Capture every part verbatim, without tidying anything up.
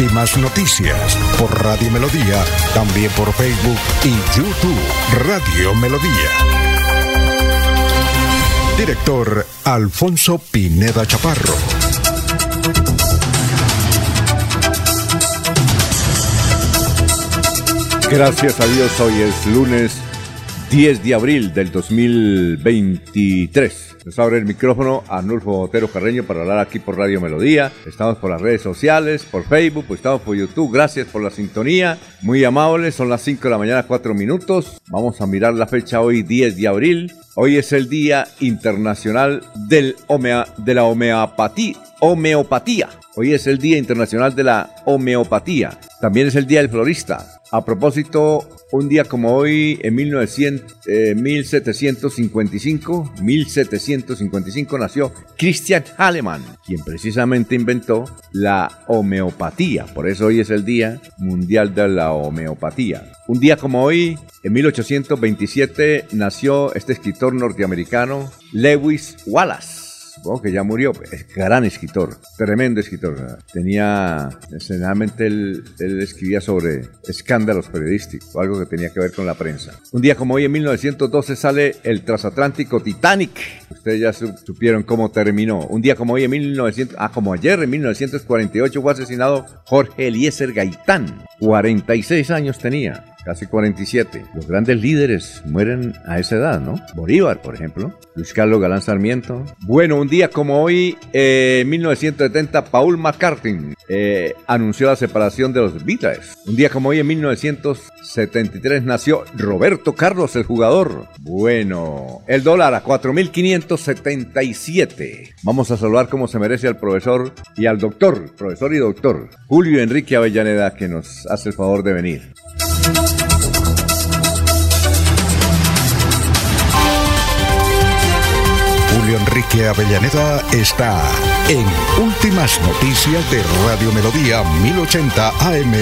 Últimas noticias por Radio Melodía, también por Facebook y YouTube Radio Melodía. Director Alfonso Pineda Chaparro. Gracias a Dios, hoy es lunes diez de abril del dos mil veintitrés. Les abre el micrófono a Nulfo Botero Carreño para hablar aquí por Radio Melodía. Estamos por las redes sociales, por Facebook, pues estamos por YouTube. Gracias por la sintonía, muy amables. Son las cinco de la mañana, cuatro minutos. Vamos a mirar la fecha hoy, diez de abril. Hoy es el Día Internacional del Homea, de la Homeopatía. Homeopatía. Hoy es el Día Internacional de la Homeopatía. También es el Día del Florista. A propósito, un día como hoy, en mil setecientos cincuenta y cinco nació Christian Hahnemann, quien precisamente inventó la homeopatía. Por eso hoy es el Día Mundial de la Homeopatía. Un día como hoy, en mil ochocientos veintisiete, nació este escritor norteamericano, Lewis Wallace. Supongo que ya murió, es gran escritor, tremendo escritor. Tenía, generalmente él, él escribía sobre escándalos periodísticos, algo que tenía que ver con la prensa. Un día como hoy, en mil novecientos doce, sale el transatlántico Titanic. Ustedes ya supieron cómo terminó. Un día como hoy, en mil novecientos, ah, como ayer, en mil novecientos cuarenta y ocho, fue asesinado Jorge Eliécer Gaitán. cuarenta y seis años tenía. Casi cuarenta y siete. Los grandes líderes mueren a esa edad, ¿no? Bolívar, por ejemplo. Luis Carlos Galán Sarmiento. Bueno, un día como hoy, eh, mil novecientos setenta, Paul McCartney eh, anunció la separación de los Beatles. Un día como hoy, en mil novecientos setenta y tres, nació Roberto Carlos, el jugador. Bueno, el dólar a cuatro mil quinientos setenta y siete. Vamos a saludar como se merece al profesor y al doctor, profesor y doctor, Julio Enrique Avellaneda, que nos hace el favor de venir. Julio Enrique Avellaneda está en Últimas Noticias de Radio Melodía mil ochenta A M.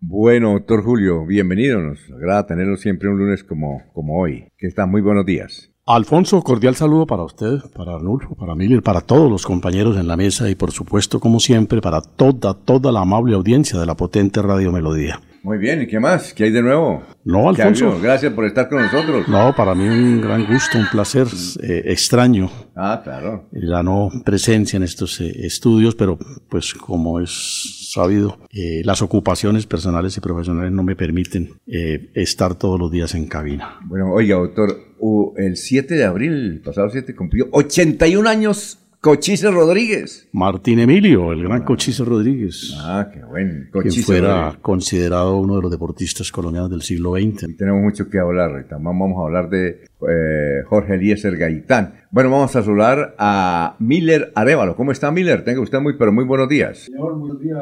Bueno, doctor Julio, bienvenido. Nos agrada tenerlo siempre un lunes como, como hoy. Que están muy buenos días. Alfonso, cordial saludo para usted, para Nulfo, para Miller, para todos los compañeros en la mesa y por supuesto, como siempre, para toda, toda la amable audiencia de la potente Radio Melodía. Muy bien, ¿y qué más? ¿Qué hay de nuevo? No, Alfonso. Gracias por estar con nosotros. No, para mí un gran gusto, un placer eh, extraño. Ah, claro. La no presencia en estos eh, estudios, pero pues como es sabido, eh, las ocupaciones personales y profesionales no me permiten eh, estar todos los días en cabina. Bueno, oiga, doctor, uh, el siete de abril, pasado siete, cumplió ochenta y un años Cochise Rodríguez. Martín Emilio, el gran ah, Cochise Rodríguez. Ah, qué bueno. Cochise, quien fuera Rodríguez, considerado uno de los deportistas colombianos del siglo veinte. Y tenemos mucho que hablar, también vamos a hablar de eh, Jorge Eliécer Gaitán. Bueno, vamos a saludar a Miller Arévalo. ¿Cómo está, Miller? Tenga usted muy, pero muy buenos días. Señor, buenos días.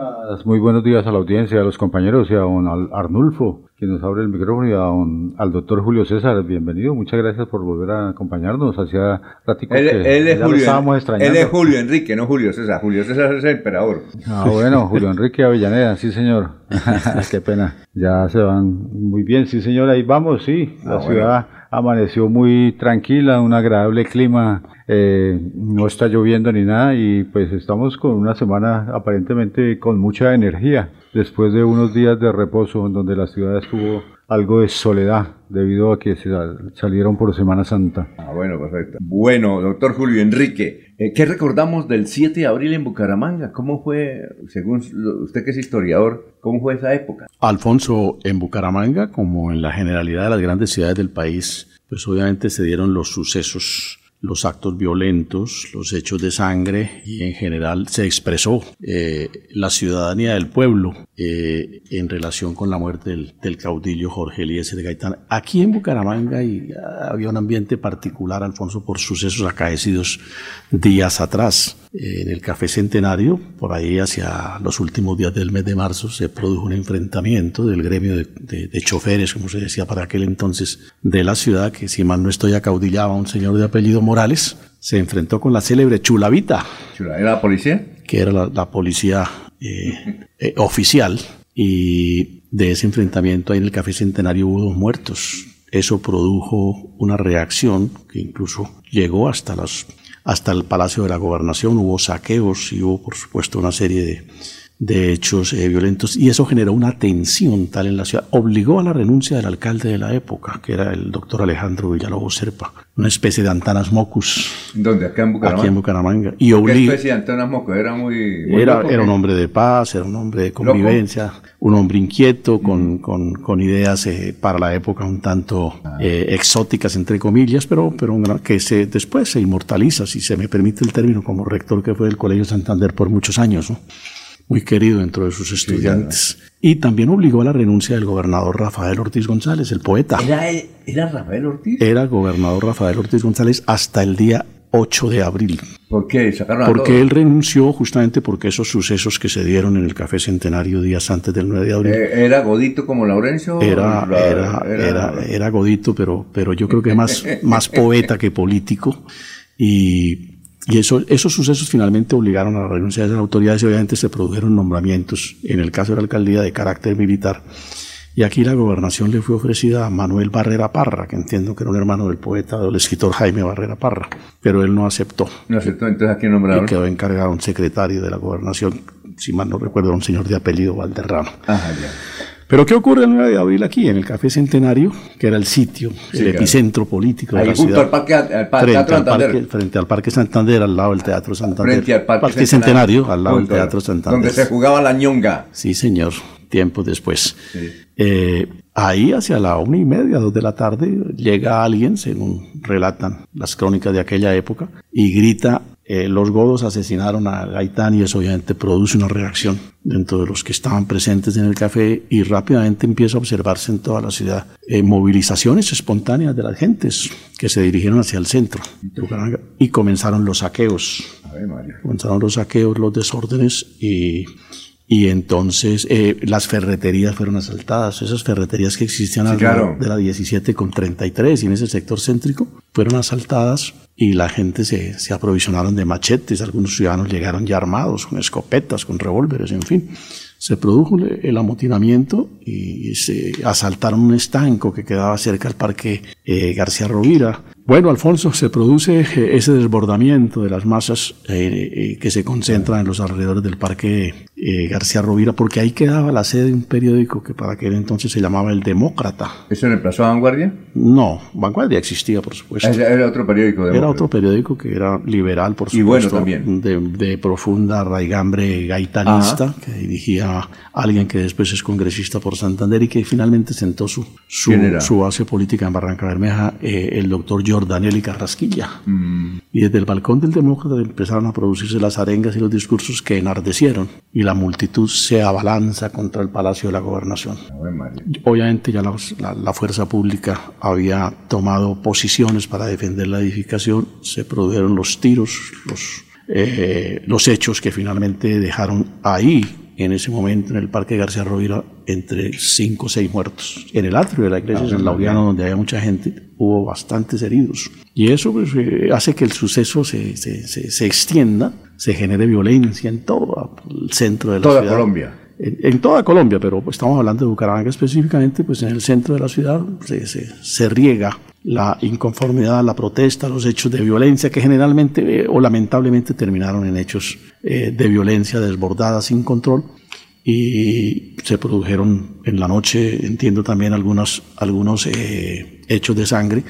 Muy buenos días a la audiencia, a los compañeros y a don Arnulfo, que nos abre el micrófono, y a don, al doctor Julio César. Bienvenido, muchas gracias por volver a acompañarnos. Hacía ratico él, que él es ya Julio, lo estábamos extrañando. Él es Julio Enrique, no Julio César. Julio César es el emperador. Ah, bueno, Julio Enrique Avellaneda, sí, señor. Qué pena. Ya se van muy bien, sí, señor. Ahí vamos, sí. Ah, la bueno. Ciudad amaneció muy tranquila, un agradable clima. Eh, no está lloviendo ni nada y pues estamos con una semana aparentemente con mucha energía después de unos días de reposo en donde la ciudad estuvo algo de soledad debido a que se salieron por Semana Santa. Ah, bueno, perfecto. Bueno, doctor Julio Enrique, eh, ¿qué recordamos del siete de abril en Bucaramanga? ¿Cómo fue, según usted que es historiador, cómo fue esa época? Alfonso, en Bucaramanga, como en la generalidad de las grandes ciudades del país, pues obviamente se dieron los sucesos, los actos violentos, los hechos de sangre, y en general se expresó eh, la ciudadanía del pueblo eh, en relación con la muerte del, del caudillo Jorge Eliécer Gaitán. Aquí en Bucaramanga y, había un ambiente particular, Alfonso, por sucesos acaecidos días atrás. en el Café Centenario, por ahí hacia los últimos días del mes de marzo, se produjo un enfrentamiento del gremio de, de, de choferes, como se decía para aquel entonces, de la ciudad, que si mal no estoy acaudillaba un señor de apellido Morales, se enfrentó con la célebre Chulavita. ¿Era la policía? Que era la, la policía eh, eh, oficial, y de ese enfrentamiento ahí en el Café Centenario hubo dos muertos. Eso produjo una reacción que incluso llegó hasta las... hasta el Palacio de la Gobernación, hubo saqueos y hubo, por supuesto, una serie de, de hechos eh, violentos, y eso generó una tensión tal en la ciudad, obligó a la renuncia del alcalde de la época, que era el doctor Alejandro Villalobos Serpa, una especie de Antanas Mocus. ¿Dónde? ¿Acá en Bucaramanga? Aquí en Bucaramanga. Y oblig... ¿Qué especie de Antanas Mocus? Era muy... muy era, loco, era un hombre de paz, era un hombre de convivencia, ¿loco? Un hombre inquieto, con, mm. con, con ideas eh, para la época un tanto ah. eh, exóticas, entre comillas, pero, pero un gran, que se, después se inmortaliza, si se me permite el término, como rector que fue del Colegio Santander por muchos años, ¿no? Muy querido dentro de sus estudiantes. Sí, y también obligó a la renuncia del gobernador Rafael Ortiz González, el poeta. ¿Era, era Rafael Ortiz? Era el gobernador Rafael Ortiz González hasta el día ocho de abril. ¿Por qué? ¿Sacaron a todos? Porque él renunció justamente porque esos sucesos que se dieron en el Café Centenario días antes del nueve de abril. Eh, ¿Era Godito como Laurencio? Era, la, era, era, era, era Godito, pero, pero yo creo que más, más poeta que político. Y... Y eso, esos sucesos finalmente obligaron a la renuncia de las autoridades, y obviamente se produjeron nombramientos, en el caso de la alcaldía, de carácter militar. Y aquí la gobernación le fue ofrecida a Manuel Barrera Parra, que entiendo que era un hermano del poeta, del escritor Jaime Barrera Parra, pero él no aceptó. No aceptó, entonces ¿a quién nombraron? Y quedó encargado a un secretario de la gobernación, si mal no recuerdo, a un señor de apellido Valderrama. Ajá, ya. Pero ¿qué ocurre el nueve de abril aquí, en el Café Centenario, que era el sitio, sí, el claro. epicentro político de ahí, la ciudad? Justo al parque, al par, frente, Teatro al parque, frente al Parque Santander, al lado del Teatro Santander. Frente al Parque, parque Centenario, Centenario, al lado del Teatro Santander. Donde se jugaba la ñonga. Sí, señor, tiempos después. Sí. Eh, ahí hacia la una y media, dos de la tarde, llega alguien, según relatan las crónicas de aquella época, y grita... Eh, los godos asesinaron a Gaitán, y eso obviamente produce una reacción dentro de los que estaban presentes en el café, y rápidamente empieza a observarse en toda la ciudad eh, movilizaciones espontáneas de las gentes que se dirigieron hacia el centro de Bucaramanga, y comenzaron los saqueos. A ver, Mario. Comenzaron los saqueos, los desórdenes, y, y entonces eh, las ferreterías fueron asaltadas, esas ferreterías que existían sí, alrededor claro. de la diecisiete con treinta y tres y en ese sector céntrico fueron asaltadas. Y la gente se, se aprovisionaron de machetes, algunos ciudadanos llegaron ya armados, con escopetas, con revólveres, en fin. Se produjo el amotinamiento y se asaltaron un estanco que quedaba cerca al parque eh, García Rovira. Bueno, Alfonso, se produce ese desbordamiento de las masas eh, eh, que se concentran en los alrededores del parque eh, García Rovira, porque ahí quedaba la sede de un periódico que para aquel entonces se llamaba El Demócrata. ¿Eso reemplazó a Vanguardia? No, Vanguardia existía, por supuesto. Era otro periódico. Demócrata. Era otro periódico que era liberal, por supuesto. Y bueno también. De, de profunda raigambre gaitanista, ajá, que dirigía a alguien que después es congresista por Santander y que finalmente sentó su, su, su base política en Barranca Bermeja, eh, el doctor Jordanelli Carrasquilla. Mm. Y desde el balcón del Demócrata empezaron a producirse las arengas y los discursos que enardecieron, y la multitud se abalanza contra el Palacio de la Gobernación. Obviamente ya la, la, la fuerza pública había tomado posiciones para defender la edificación, se produjeron los tiros, los, eh, los hechos que finalmente dejaron ahí, en ese momento, en el Parque García Rovira, entre cinco o seis muertos. En el atrio de la iglesia de San Laureano, donde había mucha gente, hubo bastantes heridos. Y eso pues, eh, hace que el suceso se, se, se, se extienda, se genere violencia en todo el centro de la ciudad. Toda Colombia. En, en toda Colombia, pero estamos hablando de Bucaramanga específicamente, pues en el centro de la ciudad se, se, se riega la inconformidad, la protesta, los hechos de violencia que generalmente eh, o lamentablemente terminaron en hechos eh, de violencia desbordada, sin control, y se produjeron en la noche, entiendo también algunas, algunos eh, hechos de sangre,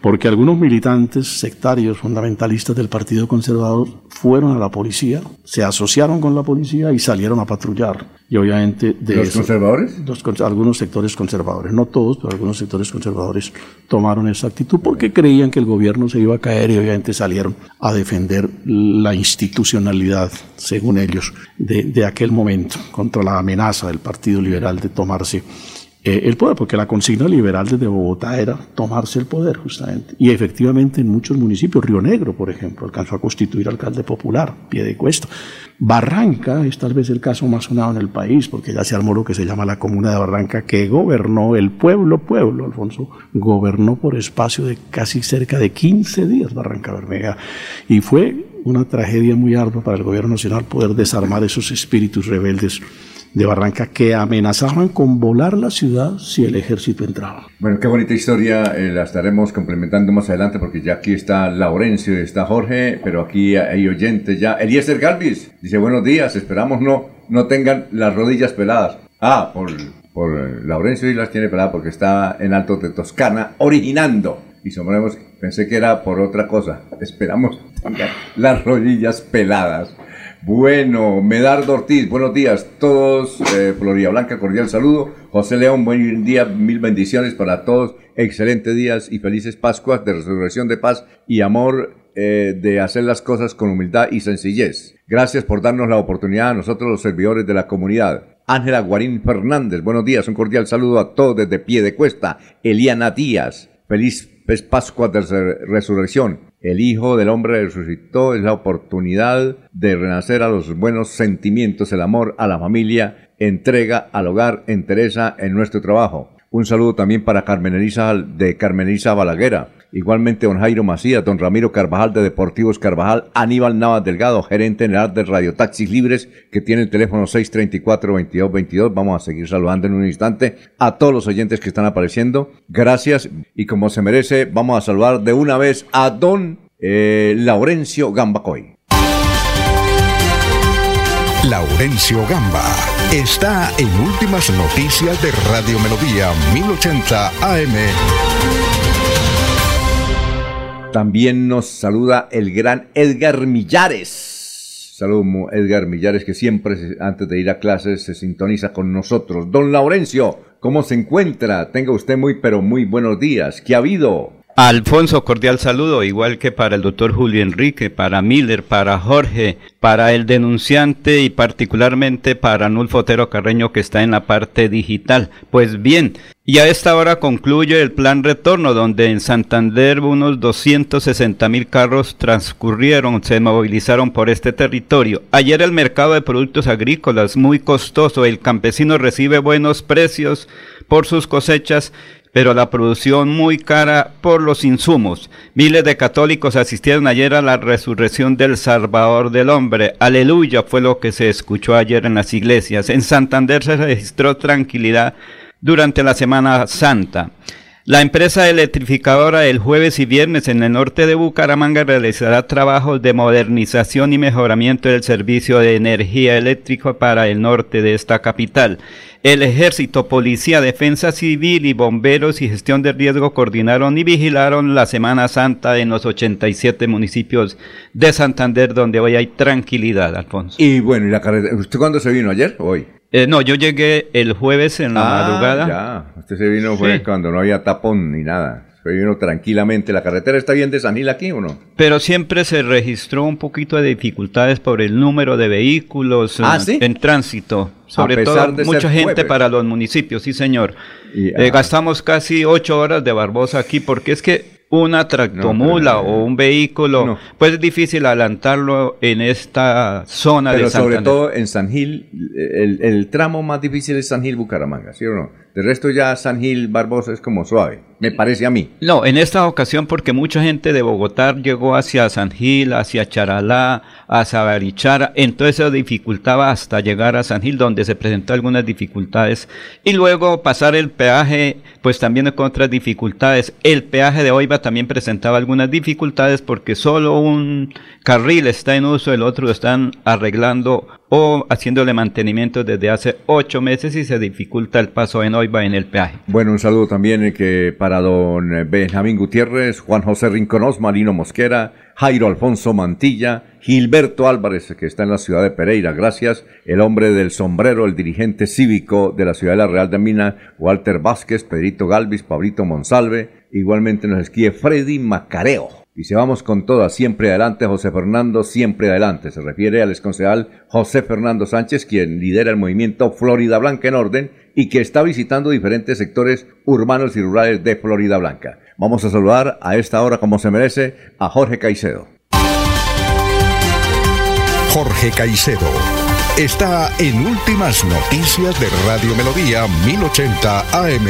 porque algunos militantes sectarios fundamentalistas del Partido Conservador fueron a la policía, se asociaron con la policía y salieron a patrullar. Y obviamente de ¿Los eso, conservadores? Los, algunos sectores conservadores, no todos, pero algunos sectores conservadores tomaron esa actitud porque creían que el gobierno se iba a caer, y obviamente salieron a defender la institucionalidad, según ellos, de, de aquel momento, contra la amenaza del Partido Liberal de tomarse eh, el poder, porque la consigna liberal desde Bogotá era tomarse el poder justamente, y efectivamente en muchos municipios, Río Negro por ejemplo, alcanzó a constituir alcalde popular, Piedecuesta. Barranca es tal vez el caso más sonado en el país, porque ya se armó lo que se llama la comuna de Barranca, que gobernó el pueblo, pueblo, Alfonso, gobernó por espacio de casi cerca de quince días Barranca Bermeja, y fue una tragedia muy ardua para el gobierno nacional poder desarmar esos espíritus rebeldes de Barranca que amenazaban con volar la ciudad si el ejército entraba. Bueno, qué bonita historia, eh, la estaremos complementando más adelante, porque ya aquí está Laurencio, está Jorge, pero aquí hay oyentes ya. Eliécer Galvis dice, buenos días, esperamos no, no tengan las rodillas peladas. Ah, por, por eh, Laurencio y las tiene peladas porque está en Alto de Toscana originando. Y sombremos, pensé que era por otra cosa. Esperamos tengan las rodillas peladas. Bueno, Medardo Ortiz, buenos días todos, eh, Florida Blanca, cordial saludo. José León, buen día, mil bendiciones para todos, excelentes días y felices Pascuas de resurrección de paz y amor, eh, de hacer las cosas con humildad y sencillez. Gracias por darnos la oportunidad a nosotros los servidores de la comunidad. Ángela Guarín Fernández, buenos días, un cordial saludo a todos desde Piedecuesta. Eliana Díaz, feliz es Pascua de Resurrección. El Hijo del Hombre resucitó, es la oportunidad de renacer a los buenos sentimientos, el amor a la familia, entrega al hogar, entereza en nuestro trabajo. Un saludo también para Carmen Elisa, de Carmen Elisa Balaguera. Igualmente, don Jairo Macías, don Ramiro Carvajal de Deportivos Carvajal, Aníbal Navas Delgado, gerente general de Radio Taxis Libres, que tiene el teléfono seis tres cuatro, dos dos dos dos. Vamos a seguir saludando en un instante a todos los oyentes que están apareciendo. Gracias, y como se merece, vamos a saludar de una vez a don eh, Laurencio Gambacoy. Laurencio Gamba está en Últimas Noticias de Radio Melodía mil ochenta A M. También nos saluda el gran Edgar Millares. Saludos, Edgar Millares, que siempre antes de ir a clases se sintoniza con nosotros. Don Laurencio, ¿cómo se encuentra? Tenga usted muy, pero muy buenos días. ¿Qué ha habido? Alfonso, cordial saludo, igual que para el doctor Julio Enrique, para Miller, para Jorge, para el denunciante y particularmente para Nulfo Botero Carreño, que está en la parte digital. Pues bien, y a esta hora concluye el plan retorno, donde en Santander unos doscientos sesenta mil carros transcurrieron, se movilizaron por este territorio. Ayer el mercado de productos agrícolas, muy costoso, el campesino recibe buenos precios por sus cosechas, pero la producción muy cara por los insumos. Miles de católicos asistieron ayer a la resurrección del Salvador del Hombre. Aleluya fue lo que se escuchó ayer en las iglesias. En Santander se registró tranquilidad durante la Semana Santa. La empresa electrificadora el jueves y viernes en el norte de Bucaramanga realizará trabajos de modernización y mejoramiento del servicio de energía eléctrica para el norte de esta capital. El ejército, policía, defensa civil y bomberos y gestión de riesgo coordinaron y vigilaron la Semana Santa en los ochenta y siete municipios de Santander, donde hoy hay tranquilidad, Alfonso. Y bueno, ¿y la carretera? ¿Usted cuándo se vino? ¿Ayer o hoy? Eh, no, yo llegué el jueves en la ah, madrugada. Ya, usted se vino jueves, sí, cuando no había tapón ni nada. Se vino tranquilamente. ¿La carretera está bien de San Gil aquí o no? Pero siempre se registró un poquito de dificultades por el número de vehículos ¿Ah, sí? en tránsito. Sobre todo mucha gente jueves. Para los municipios, sí señor. Y, ah, eh, gastamos casi ocho horas de Barbosa aquí, porque es que una tractomula no, pero, o un vehículo, no. pues es difícil adelantarlo en esta zona pero de Santander. Pero sobre todo en San Gil, el, el tramo más difícil es San Gil-Bucaramanga, ¿sí o no? De resto ya San Gil-Barbosa es como suave, me parece a mí. No, en esta ocasión porque mucha gente de Bogotá llegó hacia San Gil, hacia Charalá, hacia Barichara, entonces eso dificultaba hasta llegar a San Gil, donde se presentó algunas dificultades. Y luego pasar el peaje, pues también con otras dificultades. El peaje de Oiva también presentaba algunas dificultades porque solo un carril está en uso, el otro lo están arreglando o haciéndole mantenimiento desde hace ocho meses y se dificulta el paso en Oiva en el peaje. Bueno, un saludo también que para don Benjamín Gutiérrez, Juan José Rinconós, Marino Mosquera, Jairo Alfonso Mantilla, Gilberto Álvarez, que está en la ciudad de Pereira, gracias, el hombre del sombrero, el dirigente cívico de la ciudad de La Real de Minas, Walter Vázquez, Pedrito Galvis, Pablito Monsalve, igualmente nos escribe Freddy Macareo. Dice, vamos con todas, siempre adelante, José Fernando, siempre adelante. Se refiere al exconcejal José Fernando Sánchez, quien lidera el movimiento Florida Blanca en Orden y que está visitando diferentes sectores urbanos y rurales de Florida Blanca. Vamos a saludar a esta hora, como se merece, a Jorge Caicedo. Jorge Caicedo está en Últimas Noticias de Radio Melodía mil ochenta A M.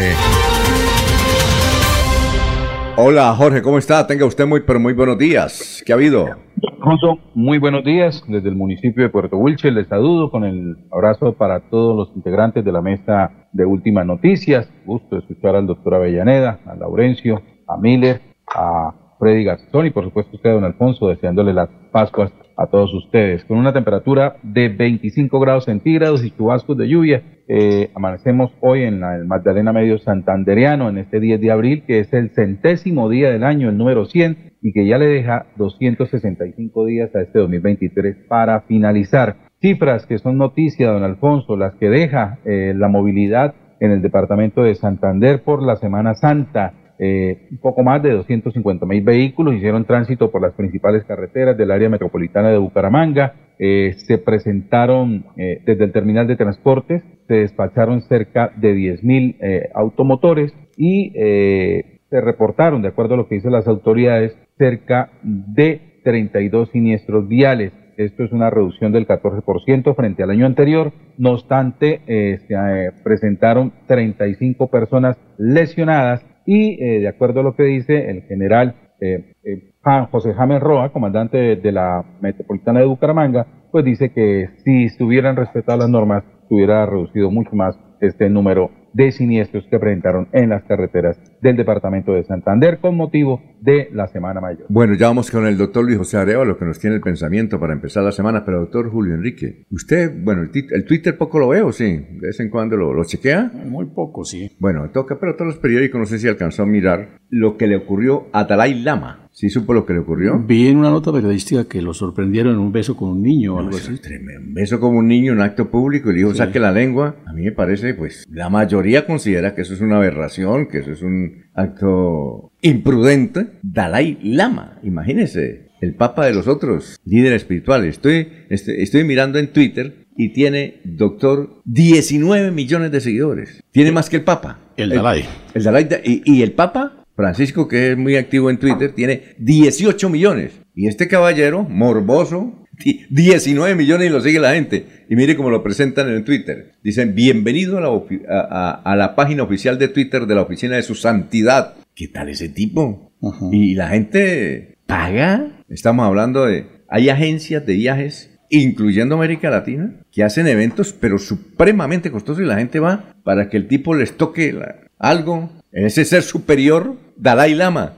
Hola Jorge, ¿cómo está? Tenga usted muy, pero muy buenos días. ¿Qué ha habido? Alfonso, muy buenos días. Desde el municipio de Puerto Wilche les saludo con el abrazo para todos los integrantes de la mesa de Últimas Noticias. Gusto escuchar al doctor Avellaneda, a Laurencio, a Miller, a Freddy Garzón y por supuesto usted, don Alfonso, deseándole las Pascuas a todos ustedes. Con una temperatura de veinticinco grados centígrados y chubascos de lluvia, eh, amanecemos hoy en la, el Magdalena Medio Santanderiano, en este diez de abril, que es el centésimo día del año, el número cien, y que ya le deja doscientos sesenta y cinco días a este dos mil veintitrés para finalizar. Cifras que son noticia, don Alfonso, las que deja eh, la movilidad en el departamento de Santander por la Semana Santa. Eh, un poco más de doscientos cincuenta mil vehículos hicieron tránsito por las principales carreteras del área metropolitana de Bucaramanga. Eh, se presentaron eh, desde el terminal de transportes, se despacharon cerca de diez mil eh, automotores y eh, se reportaron, de acuerdo a lo que dicen las autoridades, cerca de treinta y dos siniestros viales. Esto es una reducción del catorce por ciento frente al año anterior. No obstante, eh, se eh, presentaron treinta y cinco personas lesionadas. Y eh, de acuerdo a lo que dice el general eh, eh, José James Roa, comandante de, de la Metropolitana de Bucaramanga, pues dice que si se hubieran respetado las normas, se hubiera reducido mucho más este número de siniestros que presentaron en las carreteras del departamento de Santander con motivo de la Semana Mayor. Bueno, ya vamos con el doctor Luis José Arévalo, que nos tiene el pensamiento para empezar la semana. Pero doctor Julio Enrique, usted, bueno, el, el Twitter poco lo veo, sí, de vez en cuando lo, lo chequea. Muy poco, sí. Bueno, toca, pero todos los periódicos, no sé si alcanzó a mirar lo que le ocurrió a Dalai Lama. ¿Sí supo lo que le ocurrió? Vi en una nota periodística que lo sorprendieron en un beso con un niño o algo así. Tremendo. Un beso con un niño, un acto público, y le dijo, sí, saque la lengua. A mí me parece, pues, la mayoría considera que eso es una aberración, que eso es un acto imprudente. Dalai Lama, imagínese, el papa de los otros líderes espirituales. Estoy, estoy, estoy mirando en Twitter y tiene, doctor, diecinueve millones de seguidores. Tiene más que el papa. El Dalai. El, el Dalai y, y el papa Francisco, que es muy activo en Twitter, tiene dieciocho millones. Y este caballero, morboso, diecinueve millones y lo sigue la gente. Y mire cómo lo presentan en Twitter. Dicen, bienvenido a la, ofi- a, a, a la página oficial de Twitter de la oficina de su santidad. ¿Qué tal ese tipo? Ajá. Y la gente paga. Estamos hablando de, hay agencias de viajes, incluyendo América Latina, que hacen eventos, pero supremamente costosos, y la gente va para que el tipo les toque la, algo. Ese ser superior, Dalai Lama.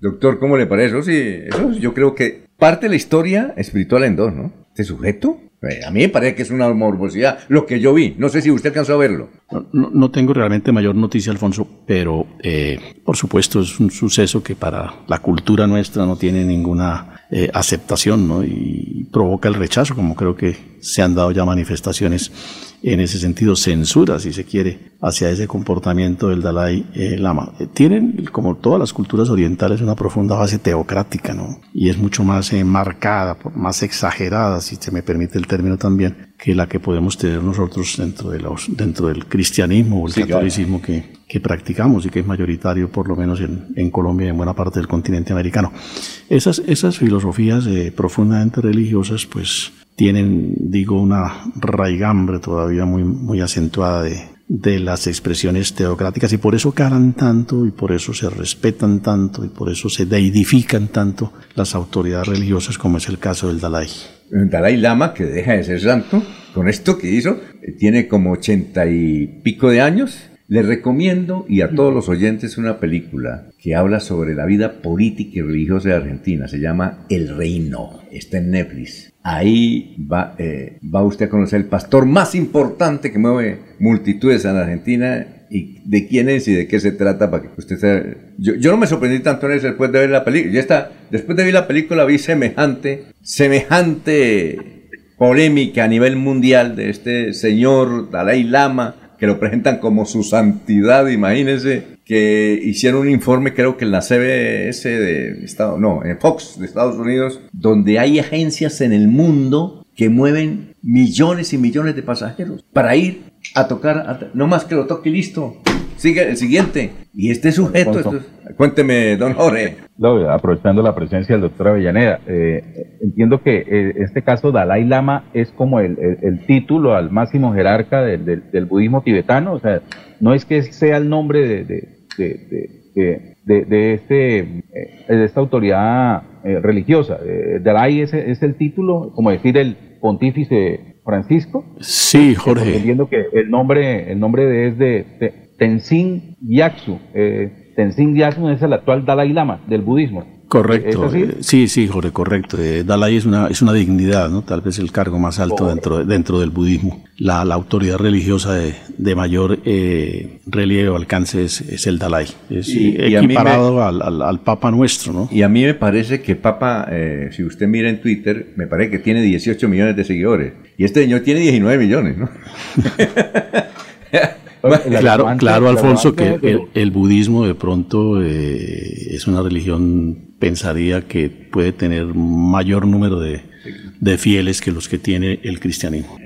Doctor, ¿cómo le parece? Eso sí, eso yo creo que parte de la historia espiritual en dos, ¿no? Este sujeto, a mí me parece que es una morbosidad lo que yo vi. No sé si usted alcanzó a verlo. No, no, no tengo realmente mayor noticia, Alfonso, pero eh, por supuesto es un suceso que para la cultura nuestra no tiene ninguna eh, aceptación, ¿no? Y provoca el rechazo, como creo que se han dado ya manifestaciones en ese sentido, censura, si se quiere, hacia ese comportamiento del Dalai eh, Lama. Tienen, como todas las culturas orientales, una profunda base teocrática, ¿no? Y es mucho más eh, marcada, más exagerada, si se me permite el término también, que la que podemos tener nosotros dentro de los, dentro del cristianismo o el sí, catolicismo claro. que, que practicamos y que es mayoritario, por lo menos en, en Colombia y en buena parte del continente americano. Esas, esas filosofías eh, profundamente religiosas, pues, tienen, digo, una raigambre todavía muy, muy acentuada de, de las expresiones teocráticas, y por eso calan tanto, y por eso se respetan tanto, y por eso se deidifican tanto las autoridades religiosas, como es el caso del Dalai. El Dalai Lama, que deja de ser santo, con esto que hizo, tiene como ochenta y pico de años. Le recomiendo, y a todos los oyentes, una película que habla sobre la vida política y religiosa de Argentina. Se llama El Reino. Está en Netflix. Ahí va, eh, va usted a conocer el pastor más importante que mueve multitudes en Argentina, y de quién es y de qué se trata, para que usted se... Yo, yo no me sorprendí tanto en eso después de ver la película. Está... Después de ver la película vi semejante, semejante polémica a nivel mundial de este señor Dalai Lama, que lo presentan como su santidad, imagínense, que hicieron un informe, creo que en la C B S de Estados Unidos, no, en Fox de Estados Unidos, donde hay agencias en el mundo que mueven millones y millones de pasajeros para ir a tocar, a, no más que lo toque y listo. Sigue el siguiente. Y este sujeto, esto es, cuénteme, don Jorge. No, aprovechando la presencia del doctor Avellaneda, eh, entiendo que eh, este caso Dalai Lama es como el, el, el título al máximo jerarca del, del, del budismo tibetano. O sea, no es que sea el nombre de, de, de, de, de, de, este, de esta autoridad eh, religiosa. Eh, Dalai es, es el título, como decir el pontífice Francisco. Sí, Jorge. Entiendo que el nombre, el nombre es de... de Tenzin Gyatso, eh, Tenzin Gyatso es el actual Dalai Lama del budismo. Correcto, sí, sí, Jorge, correcto. Eh, Dalai es una, es una dignidad, ¿no? Tal vez el cargo más alto dentro, dentro del budismo. La, la autoridad religiosa de, de mayor eh, relieve o alcance es, es el Dalai. Es y, equiparado y me, al, al, al Papa nuestro, ¿no? Y a mí me parece que Papa, eh, si usted mira en Twitter, me parece que tiene dieciocho millones de seguidores. Y este señor tiene diecinueve millones, ¿no? Claro, claro, Alfonso, que el, el budismo de pronto eh, es una religión, pensaría que puede tener mayor número de, de fieles que los que tiene el cristianismo.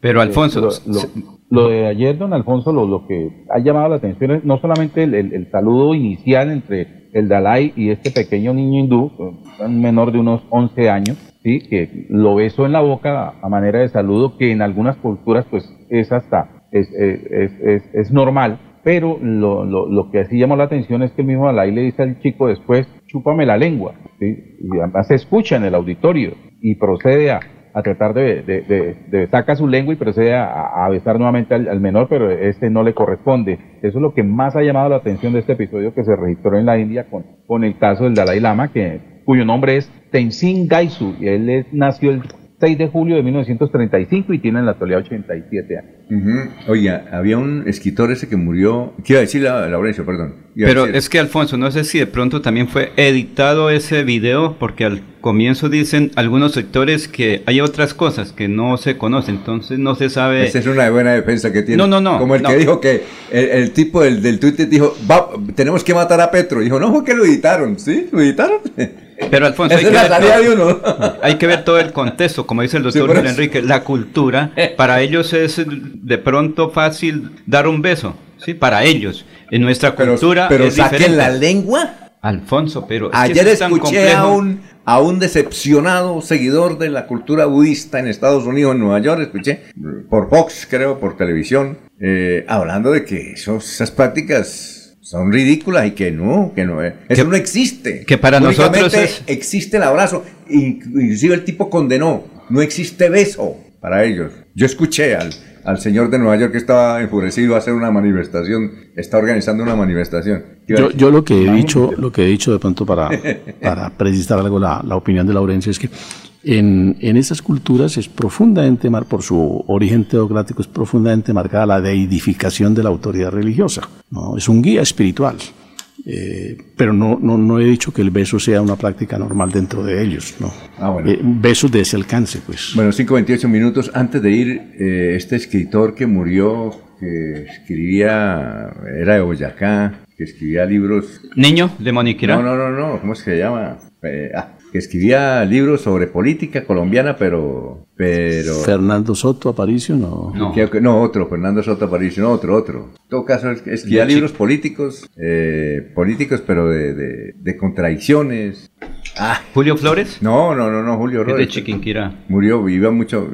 Pero Alfonso, eh, lo, lo, lo de ayer, don Alfonso, lo, lo que ha llamado la atención es no solamente el, el, el saludo inicial entre el Dalai y este pequeño niño hindú, un menor de unos once años, sí, que lo besó en la boca a manera de saludo, que en algunas culturas pues es hasta... Es, es, es, es normal, pero lo, lo, lo que así llamó la atención es que el mismo Dalai le dice al chico después, chúpame la lengua, ¿sí? Y además se escucha en el auditorio y procede a, a tratar de, de, de, de saca su lengua y procede a, a besar nuevamente al, al menor, pero este no le corresponde. Eso es lo que más ha llamado la atención de este episodio que se registró en la India con, con el caso del Dalai Lama, que, cuyo nombre es Tenzin Gyatso, y él es, nació el seis de julio de mil novecientos treinta y cinco y tiene en la actualidad ochenta y siete años. Uh-huh. Oye, había un escritor ese que murió, quiero decir Laurencio, perdón. Pero decir... es que Alfonso, no sé si de pronto también fue editado ese video, porque al comienzo dicen algunos sectores que hay otras cosas que no se conocen, entonces no se sabe. Esa es una buena defensa que tiene. No, no, no. Como el no. que dijo que el, el tipo del, del Twitter dijo, Va, tenemos que matar a Petro. Y dijo, no, porque lo editaron, ¿sí? ¿Lo editaron? Pero Alfonso, hay que, ver, de uno. hay que ver todo el contexto, como dice el doctor sí, Enrique, la cultura, para ellos es de pronto fácil dar un beso, sí, para ellos, en nuestra cultura pero, pero es saquen diferente. La lengua, Alfonso, pero ayer es escuché tan a un a un decepcionado seguidor de la cultura budista en Estados Unidos, en Nueva York, escuché por Fox, creo, por televisión, eh, hablando de que esos, esas prácticas son ridículas y que no, que no, eso que, no existe. Que para nosotros es... existe el abrazo, inclusive el tipo condenó, no existe beso para ellos. Yo escuché al, al señor de Nueva York que estaba enfurecido a hacer una manifestación, está organizando una manifestación. Yo, yo lo que he dicho, lo que he dicho de pronto para, para precisar algo la, la opinión de Laurencio es que En, en esas culturas es profundamente, mar, por su origen teocrático, es profundamente marcada la deidificación de la autoridad religiosa, ¿no? Es un guía espiritual, eh, pero no, no, no he dicho que el beso sea una práctica normal dentro de ellos, ¿no? Ah, bueno. Eh, besos de ese alcance, pues. Bueno, cinco veintiocho minutos antes de ir, eh, este escritor que murió, que escribía, era de Boyacá, que escribía libros... ¿Niño de Moniquirá? No, no, no, no, ¿cómo se llama? Eh, ah. que escribía libros sobre política colombiana, pero... pero ¿Fernando Soto Aparicio? No, no, no otro, Fernando Soto Aparicio, no, otro, otro. En todo caso, escribía libros políticos, eh, políticos, pero de, de, de contradicciones. Ah, ¿Julio Flores? No, no, no, no Julio Flores. ¿De Chiquinquirá? Murió, vivía mucho...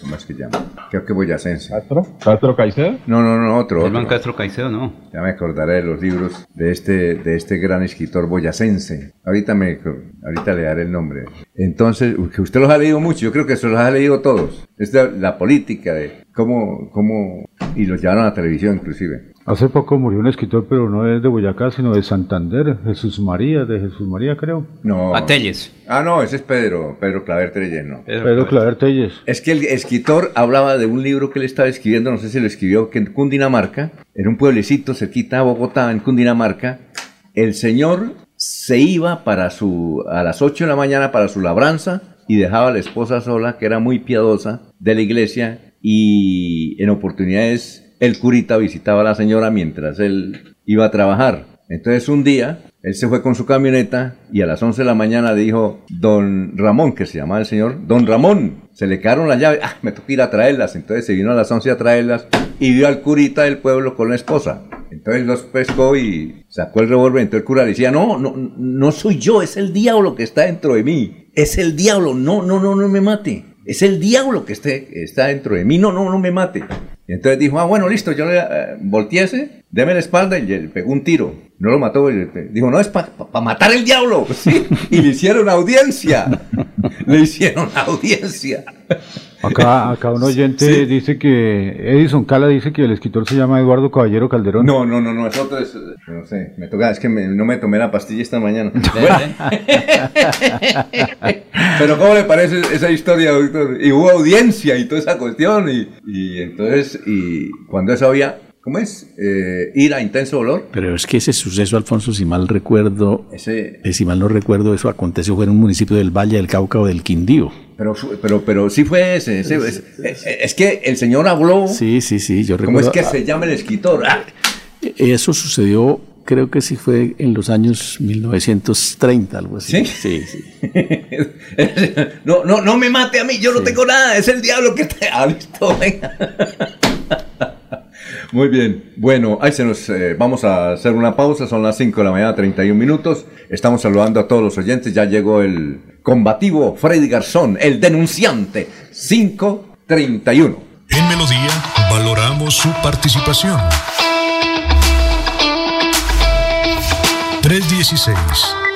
¿Cómo es que llama? Creo que boyacense. ¿Castro? ¿Castro Caicedo? No, no, no, otro. ¿Germán Castro Caicedo? No. Ya me acordaré de los libros de este, de este gran escritor boyacense. Ahorita me... Ahorita le daré el nombre. Entonces, usted los ha leído mucho, yo creo que se los ha leído todos. Es la, la política de cómo, cómo... Y los llevaron a la televisión, inclusive. Hace poco murió un escritor, pero no es de Boyacá, sino de Santander, Jesús María, de Jesús María, creo. No. Atelles. Ah, no, ese es Pedro, Pedro Claver Telles, no. Pedro, Pedro Claver Telles. Es que el escritor hablaba de un libro que él estaba escribiendo, no sé si lo escribió, que en Cundinamarca, en un pueblecito cerquita a Bogotá, en Cundinamarca, el señor se iba para su, a las ocho de la mañana para su labranza y dejaba a la esposa sola, que era muy piadosa, de la iglesia, y en oportunidades... El curita visitaba a la señora mientras él iba a trabajar. Entonces un día él se fue con su camioneta y a las once de la mañana dijo don Ramón, que se llamaba el señor, don Ramón, se le quedaron las llaves, ah, me toca ir a traerlas. Entonces se vino a las once a traerlas y vio al curita del pueblo con la esposa. Entonces los pescó y sacó el revólver. Entonces el cura le decía, no, no, no soy yo, es el diablo que está dentro de mí, es el diablo, no, no, no, no me mate, es el diablo que esté, está dentro de mí, no, no, no me mate. Y entonces dijo, ah, bueno, listo, yo le eh, voltease, deme la espalda, y le pegó un tiro. No lo mató, y le dijo, no, es para pa, pa matar el diablo, ¿sí? Y le hicieron audiencia, le hicieron audiencia. Acá, acá un oyente sí. dice que, Edison Cala dice que el escritor se llama Eduardo Caballero Calderón. No, no, no, no, es otro, es, no sé, me toca, es que me, no me tomé la pastilla esta mañana. Pero ¿cómo le parece esa historia, doctor? Y hubo audiencia y toda esa cuestión, y, y entonces, y cuando eso había... ¿Cómo es? Eh, ¿Ira, intenso dolor? Pero es que ese suceso, Alfonso, si mal recuerdo, ese... eh, si mal no recuerdo, eso aconteció fue en un municipio del Valle del Cauca o del Quindío. Pero, pero, pero sí fue ese. ese es, es, es que el señor habló. Sí, sí, sí. Yo recuerdo. ¿Cómo es que ah, se llama el escritor? Ah. Eso sucedió, creo que sí fue en los años mil novecientos treinta, algo así. Sí, sí. sí. no, no, no me mate a mí. Yo no sí. tengo nada. Es el diablo que te ha visto. Venga. Muy bien, bueno, ahí se nos eh, vamos a hacer una pausa, son las cinco de la mañana, treinta y un minutos, estamos saludando a todos los oyentes, ya llegó el combativo Freddy Garzón, el denunciante, cinco treinta y uno. En Melodía valoramos su participación. tres uno seis,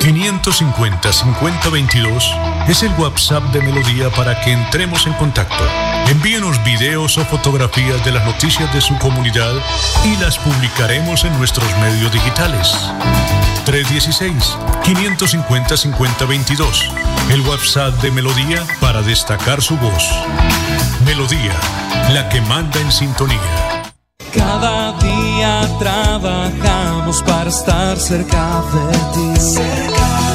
cinco cinco cero, cinco cero dos dos es el WhatsApp de Melodía para que entremos en contacto. Envíenos videos o fotografías de las noticias de su comunidad y las publicaremos en nuestros medios digitales. tres uno seis, cinco cinco cero, cinco cero dos dos, el WhatsApp de Melodía para destacar su voz. Melodía, la que manda en sintonía. Cada día trabajamos para estar cerca de ti.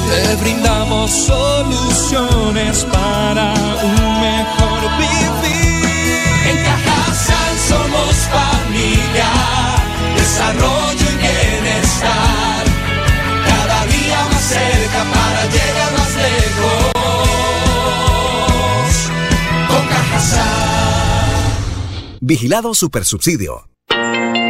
Te brindamos soluciones para un mejor vivir. En Cajasal somos familia, desarrollo y bienestar. Cada día más cerca para llegar más lejos. Con Cajasal. Vigilado Supersubsidio.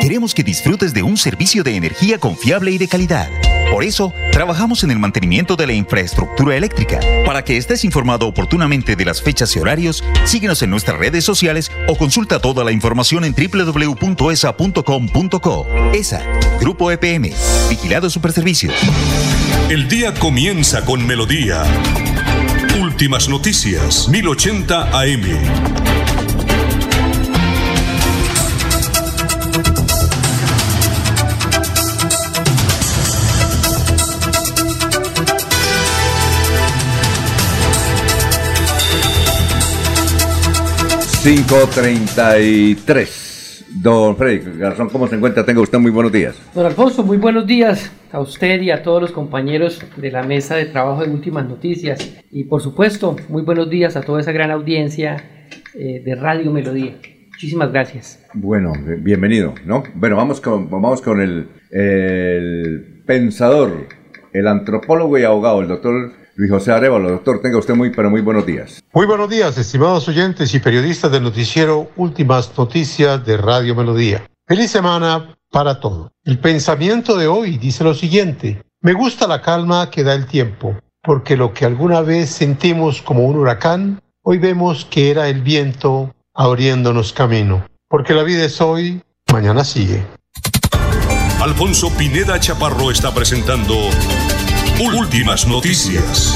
Queremos que disfrutes de un servicio de energía confiable y de calidad. Por eso, trabajamos en el mantenimiento de la infraestructura eléctrica. Para que estés informado oportunamente de las fechas y horarios, síguenos en nuestras redes sociales o consulta toda la información en doble u doble u doble u punto e s a punto com punto co. E S A, Grupo E P M, Vigilado Superservicios. El día comienza con Melodía. Últimas noticias, mil ochenta A M. cinco treinta y tres. Don Freddy Garzón, ¿cómo se encuentra? Tenga usted muy buenos días. Don Alfonso, muy buenos días a usted y a todos los compañeros de la mesa de trabajo de Últimas Noticias. Y por supuesto, muy buenos días a toda esa gran audiencia eh, de Radio Melodía. Muchísimas gracias. Bueno, bienvenido, ¿no? Bueno, vamos con, vamos con el, el pensador, el antropólogo y abogado, el doctor Luis José Arévalo. Doctor, tenga usted muy, pero muy buenos días. Muy buenos días, estimados oyentes y periodistas del noticiero Últimas Noticias de Radio Melodía. Feliz semana para todos. El pensamiento de hoy dice lo siguiente: me gusta la calma que da el tiempo, porque lo que alguna vez sentimos como un huracán, hoy vemos que era el viento abriéndonos camino. Porque la vida es hoy, mañana sigue. Alfonso Pineda Chaparro está presentando... Últimas Noticias.